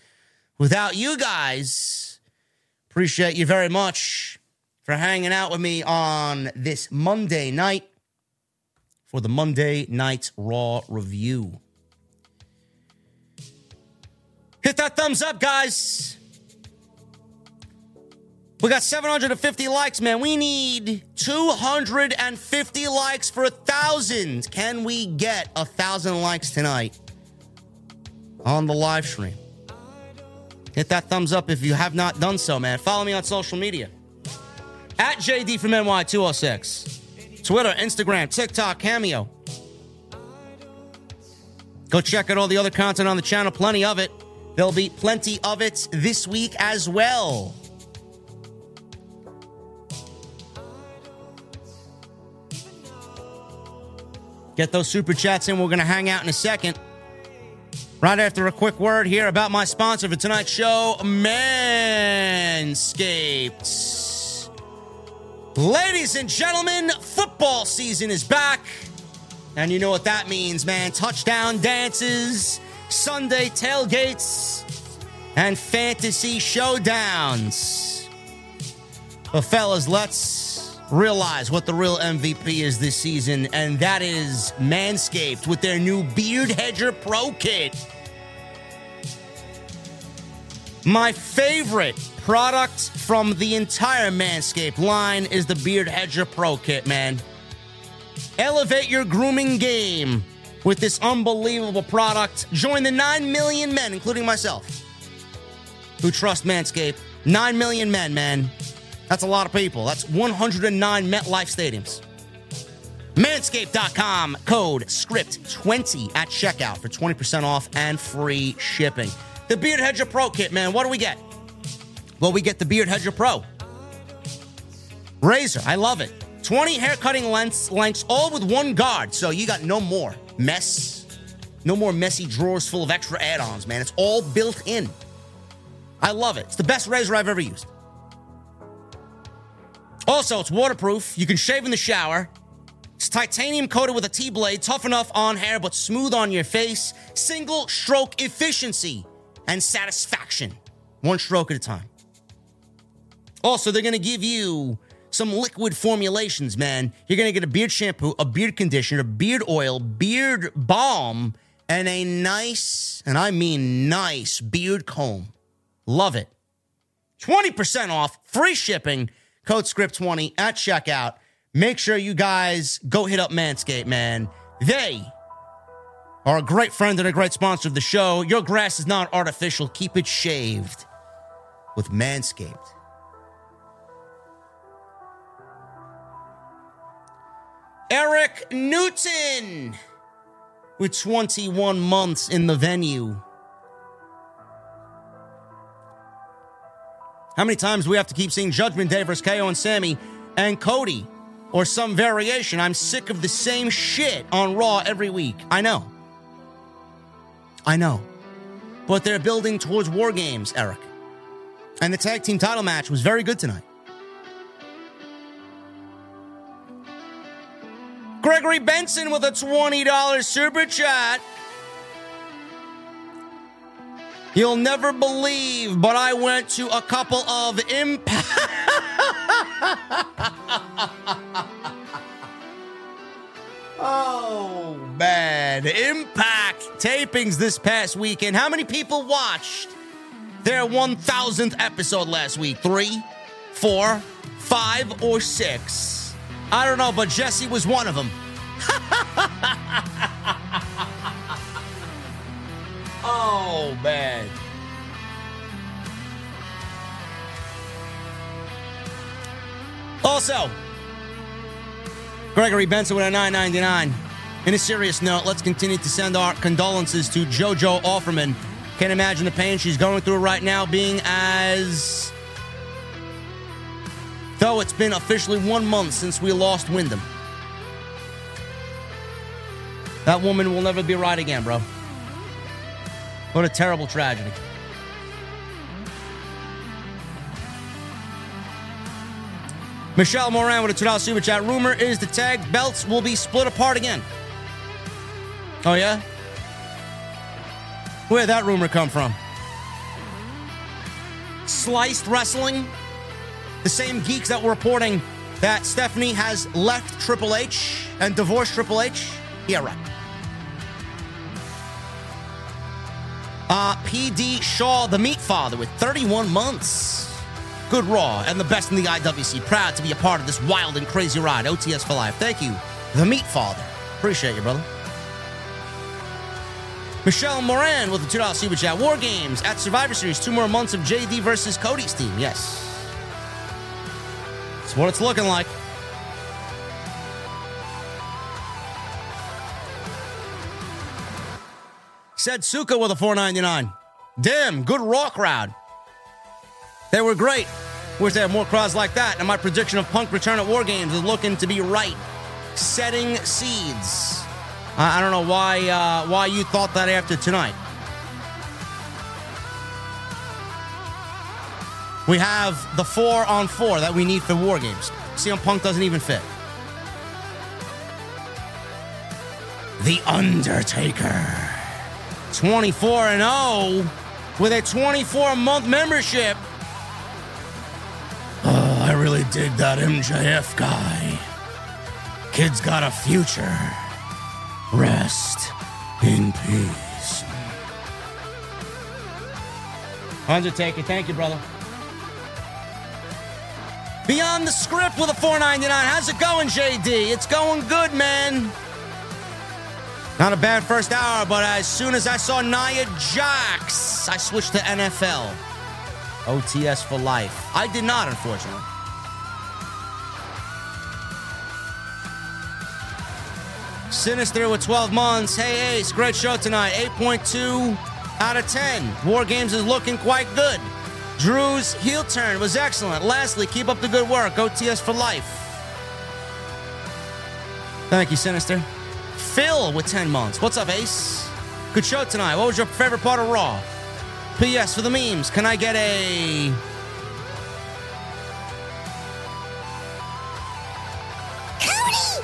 Without you guys, appreciate you very much for hanging out with me on this Monday night for the Monday Night Raw review. Hit that thumbs up, guys. We got seven hundred fifty likes, man. We need two hundred fifty likes for one thousand. Can we get one thousand likes tonight on the live stream? Hit that thumbs up if you have not done so, man. Follow me on social media. At J D from N Y two oh six. Twitter, Instagram, TikTok, Cameo. Go check out all the other content on the channel. Plenty of it. There'll be plenty of it this week as well. Get those super chats in. We're going to hang out in a second. Right after a quick word here about my sponsor for tonight's show, Manscaped. Ladies and gentlemen, football season is back. And you know what that means, man. Touchdown dances, Sunday tailgates, and fantasy showdowns. But fellas, let's realize what the real M V P is this season, and that is Manscaped with their new Beard Hedger Pro Kit. My favorite product from the entire Manscaped line is the Beard Hedger Pro Kit, man. Elevate your grooming game with this unbelievable product. Join the nine million men, including myself, who trust Manscaped. nine million men, man. That's a lot of people. That's one hundred nine MetLife stadiums. Manscaped dot com, code script twenty at checkout for twenty percent off and free shipping. The Beard Hedger Pro Kit, man. What do we get? Well, we get the Beard Hedger Pro razor. I love it. twenty hair cutting lengths, lengths, all with one guard. So you got no more mess, no more messy drawers full of extra add-ons, man. It's all built in. I love it. It's the best razor I've ever used. Also, it's waterproof. You can shave in the shower. It's titanium coated with a T-blade. Tough enough on hair, but smooth on your face. Single stroke efficiency and satisfaction. One stroke at a time. Also, they're going to give you some liquid formulations, man. You're going to get a beard shampoo, a beard conditioner, beard oil, beard balm, and a nice, and I mean nice, beard comb. Love it. twenty percent off, free shipping. Code script twenty at checkout. Make sure you guys go hit up Manscaped, man. They are a great friend and a great sponsor of the show. Your grass is not artificial. Keep it shaved with Manscaped. Eric Newton with twenty-one months in the venue. How many times do we have to keep seeing Judgment Day versus K O and Sami and Cody or some variation? I'm sick of the same shit on Raw every week. I know. I know. But they're building towards War Games, Eric. And the tag team title match was very good tonight. Gregory Benson with a twenty dollars super chat. You'll never believe, but I went to a couple of Impact. Oh, man. Impact tapings this past weekend. How many people watched their one thousandth episode last week? Three, four, five, or six? I don't know, but Jesse was one of them. Oh, man. Also, Gregory Benson with a nine ninety-nine. In a serious note, let's continue to send our condolences to JoJo Offerman. Can't imagine the pain she's going through right now, being as though it's been officially one month since we lost Wyndham. That woman will never be right again, bro. What a terrible tragedy. Michelle Moran with a two dollars super chat. Rumor is the tag belts will be split apart again. Oh, yeah? Where'd that rumor come from? Sliced Wrestling? The same geeks that were reporting that Stephanie has left Triple H and divorced Triple H? Yeah, right. Uh, P D Shaw, the Meat Father, with thirty-one months. Good Raw, and the best in the I W C. Proud to be a part of this wild and crazy ride. O T S for life. Thank you, The Meat Father. Appreciate you, brother. Michelle Moran with the two dollar Super Chat. War Games at Survivor Series. Two more months of J D versus Cody's team. Yes. That's what it's looking like. Setsuka with a four ninety-nine. Damn, good Raw crowd. They were great. Wish they had more crowds like that. And my prediction of Punk return at War Games is looking to be right. Setting seeds. I don't know why uh, why you thought that after tonight. We have the four on four that we need for War Games. C M Punk doesn't even fit. The Undertaker. twenty-four and oh with a twenty-four month membership. Oh, I really dig that M J F guy. Kid's got a future. Rest in peace. Undertaker, thank you, brother. Beyond the Script with a four ninety-nine. How's it going, J D? It's going good, man. Not a bad first hour, but as soon as I saw Nia Jax, I switched to N F L. O T S for life. I did not, unfortunately. Sinister with twelve months. Hey, hey, it's a great show tonight. eight point two out of ten. War Games is looking quite good. Drew's heel turn was excellent. Lastly, keep up the good work. O T S for life. Thank you, Sinister. Phil with ten months. What's up, Ace? Good show tonight. What was your favorite part of Raw? P S for the memes. Can I get a... Cody!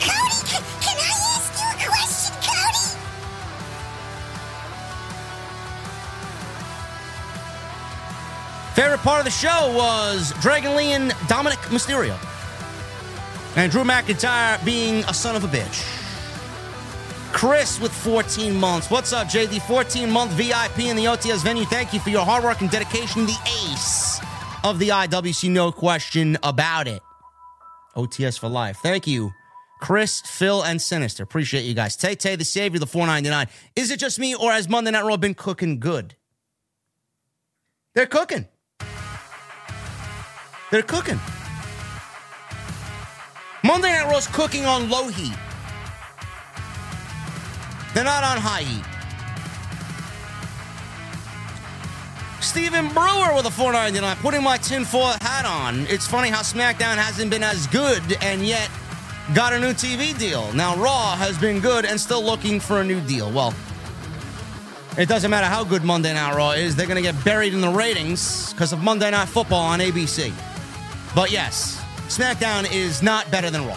Cody, can, can I ask you a question, Cody? Favorite part of the show was Dragon Lee and Dominik Mysterio. And Drew McIntyre being a son of a bitch. Chris with fourteen months. What's up, J D? fourteen month V I P in the O T S venue. Thank you for your hard work and dedication. The ace of the I W C, no question about it. O T S for life. Thank you, Chris, Phil, and Sinister. Appreciate you guys. Tay Tay, the savior, the four ninety-nine. Is it just me, or has Monday Night Raw been cooking good? They're cooking. They're cooking. Monday Night Raw's cooking on low heat. They're not on high heat. Steven Brewer with a four ninety-nine. Putting my tinfoil hat on. It's funny how SmackDown hasn't been as good and yet got a new T V deal. Now Raw has been good and still looking for a new deal. Well, it doesn't matter how good Monday Night Raw is. They're going to get buried in the ratings because of Monday Night Football on A B C. But yes, SmackDown is not better than Raw.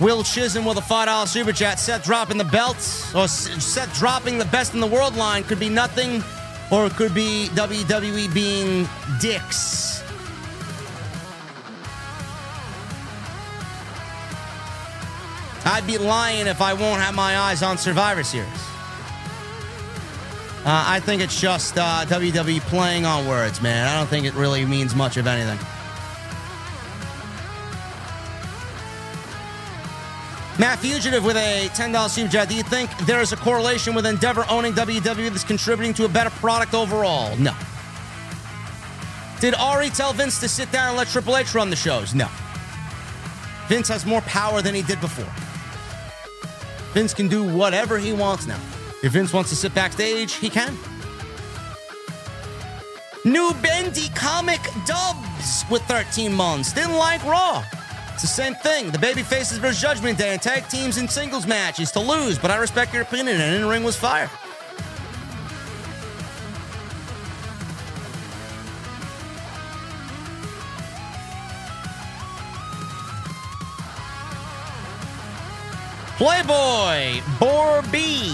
Will Chisholm with a five dollar Super Chat. Seth dropping the belt, or Seth dropping the best in the world line could be nothing, or it could be W W E being dicks. I'd be lying if I won't have my eyes on Survivor Series. Uh, I think it's just uh, W W E playing on words, man. I don't think it really means much of anything. Matt Fugitive with a ten dollar Super Chat. Do you think there is a correlation with Endeavor owning W W E that's contributing to a better product overall? No. Did Ari tell Vince to sit down and let Triple H run the shows? No. Vince has more power than he did before. Vince can do whatever he wants now. If Vince wants to sit backstage, he can. New Bendy Comic Dubs with thirteen months. Didn't like Raw. It's the same thing. The baby faces versus Judgment Day and tag teams and singles matches to lose, but I respect your opinion, and in the ring was fire. Playboy Borby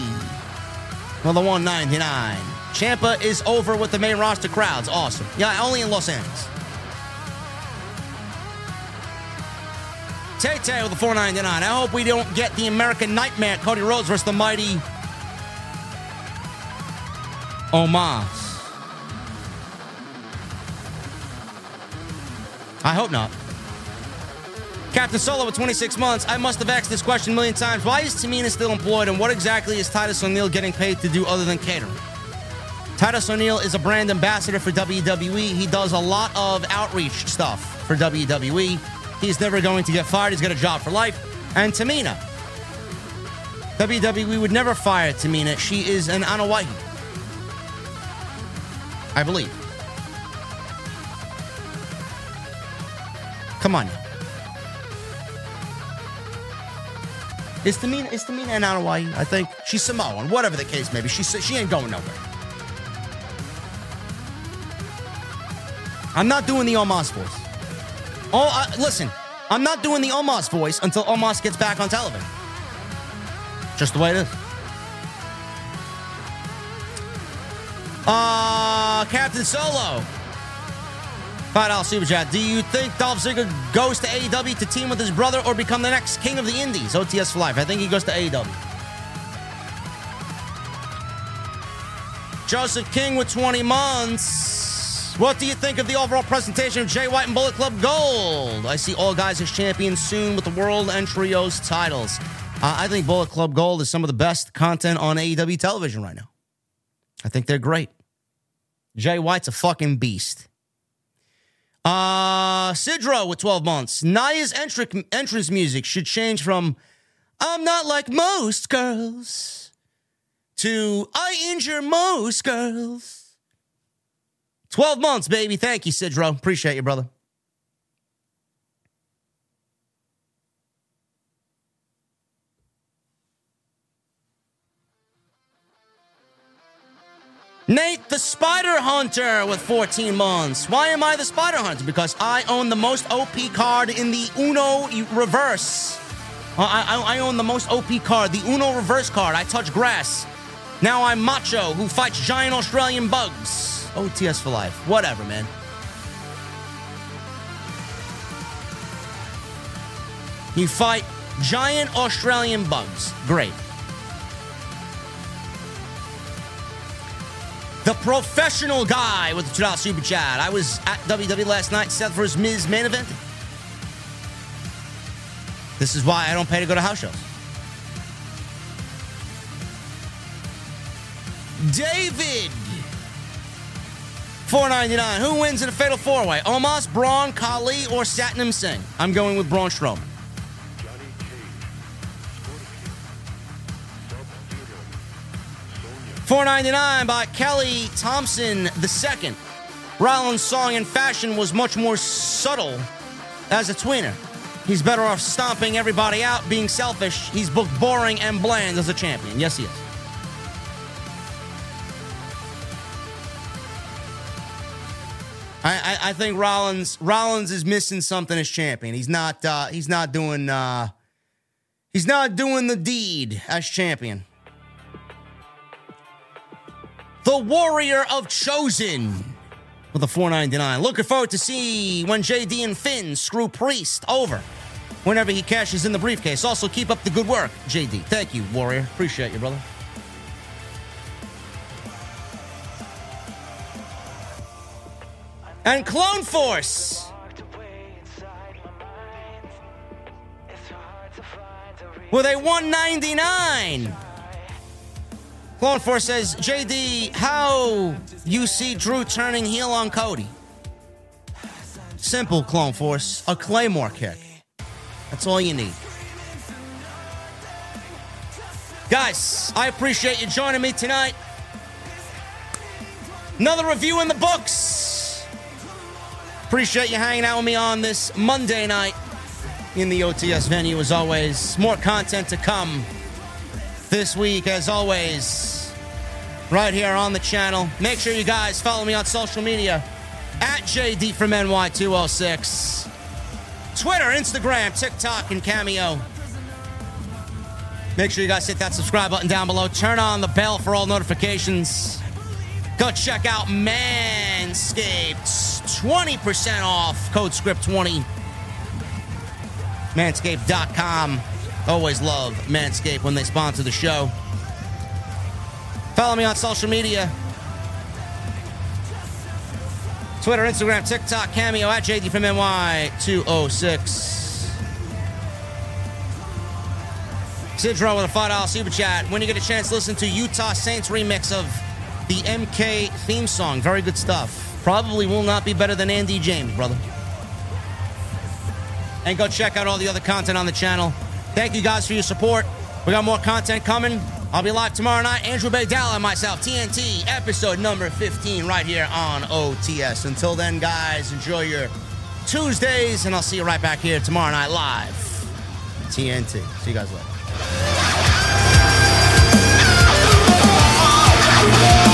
for the one ninety-nine. Ciampa is over with the main roster crowds. Awesome. Yeah, only in Los Angeles. Tay Tay with the four ninety-nine. I hope we don't get the American Nightmare, Cody Rhodes versus the mighty Omos. I hope not. Captain Solo at twenty-six months. I must have asked this question a million times. Why is Tamina still employed, and what exactly is Titus O'Neil getting paid to do other than catering? Titus O'Neil is a brand ambassador for W W E. He does a lot of outreach stuff for W W E. He's never going to get fired. He's got a job for life. And Tamina. W W E would never fire Tamina. She is an Anoa'i, I believe. Come on. Is Tamina, is Tamina an Anoa'i? I think she's Samoan, whatever the case may be. She, she ain't going nowhere. I'm not doing the Omos voice. Oh, I, listen, I'm not doing the Omos voice until Omos gets back on television. Just the way it is. Uh, Captain Solo. five dollars super chat. Do you think Dolph Ziggler goes to A E W to team with his brother or become the next king of the indies? O T S for life. I think he goes to A E W. Joseph King with twenty months. What do you think of the overall presentation of Jay White and Bullet Club Gold? I see all guys as champions soon with the World and Trios titles. Uh, I think Bullet Club Gold is some of the best content on A E W television right now. I think they're great. Jay White's a fucking beast. Uh, Sidro with twelve months. Nia's entr- entrance music should change from I'm not like most girls to I injure most girls. twelve months, baby. Thank you, Sidro. Appreciate you, brother. Nate the Spider Hunter with fourteen months. Why am I the Spider Hunter? Because I own the most O P card in the Uno reverse. I, I, I own the most O P card, the Uno reverse card. I touch grass. Now I'm Macho, who fights giant Australian bugs. O T S for life. Whatever, man. You fight giant Australian bugs. Great. The professional guy with the two dollars super chat. I was at W W E last night. Seth versus Miz main event. This is why I don't pay to go to house shows. David. four ninety-nine. Who wins in a fatal four-way? Omos, Braun, Khali, or Satnam Singh? I'm going with Braun Strowman. four ninety-nine by Kelly Thompson the second. Rollins' song and fashion was much more subtle as a tweener. He's better off stomping everybody out, being selfish. He's booked boring and bland as a champion. Yes, he is. I, I, I think Rollins Rollins is missing something as champion. He's not uh, he's not doing uh, he's not doing the deed as champion. The Warrior of Chosen with a four ninety-nine. Looking forward to see when J D and Finn screw Priest over whenever he cashes in the briefcase. Also, keep up the good work, J D. Thank you, Warrior. Appreciate you, brother. And Clone Force with a one ninety-nine. Clone Force says, J D, how you see Drew turning heel on Cody? Simple, Clone Force. A Claymore kick. That's all you need. Guys, I appreciate you joining me tonight. Another review in the books. Appreciate you hanging out with me on this Monday night in the O T S venue, as always. More content to come this week, as always, right here on the channel. Make sure you guys follow me on social media at J D from N Y two oh six. Twitter, Instagram, TikTok, and Cameo. Make sure you guys hit that subscribe button down below. Turn on the bell for all notifications. Go check out Manscaped. twenty percent off. Code script twenty. Manscaped dot com. Always love Manscaped when they sponsor the show. Follow me on social media. Twitter, Instagram, TikTok, Cameo, at J D from N Y two oh six. Sidro with a five dollar super chat. When you get a chance, listen to Utah Saints remix of the M K theme song. Very good stuff. Probably will not be better than Andy James, brother. And go check out all the other content on the channel. Thank you guys for your support. We got more content coming. I'll be live tomorrow night. Andrew Bagdala and myself, T N T, episode number fifteen right here on O T S. Until then, guys, enjoy your Tuesdays, and I'll see you right back here tomorrow night live. T N T. See you guys later. Oh,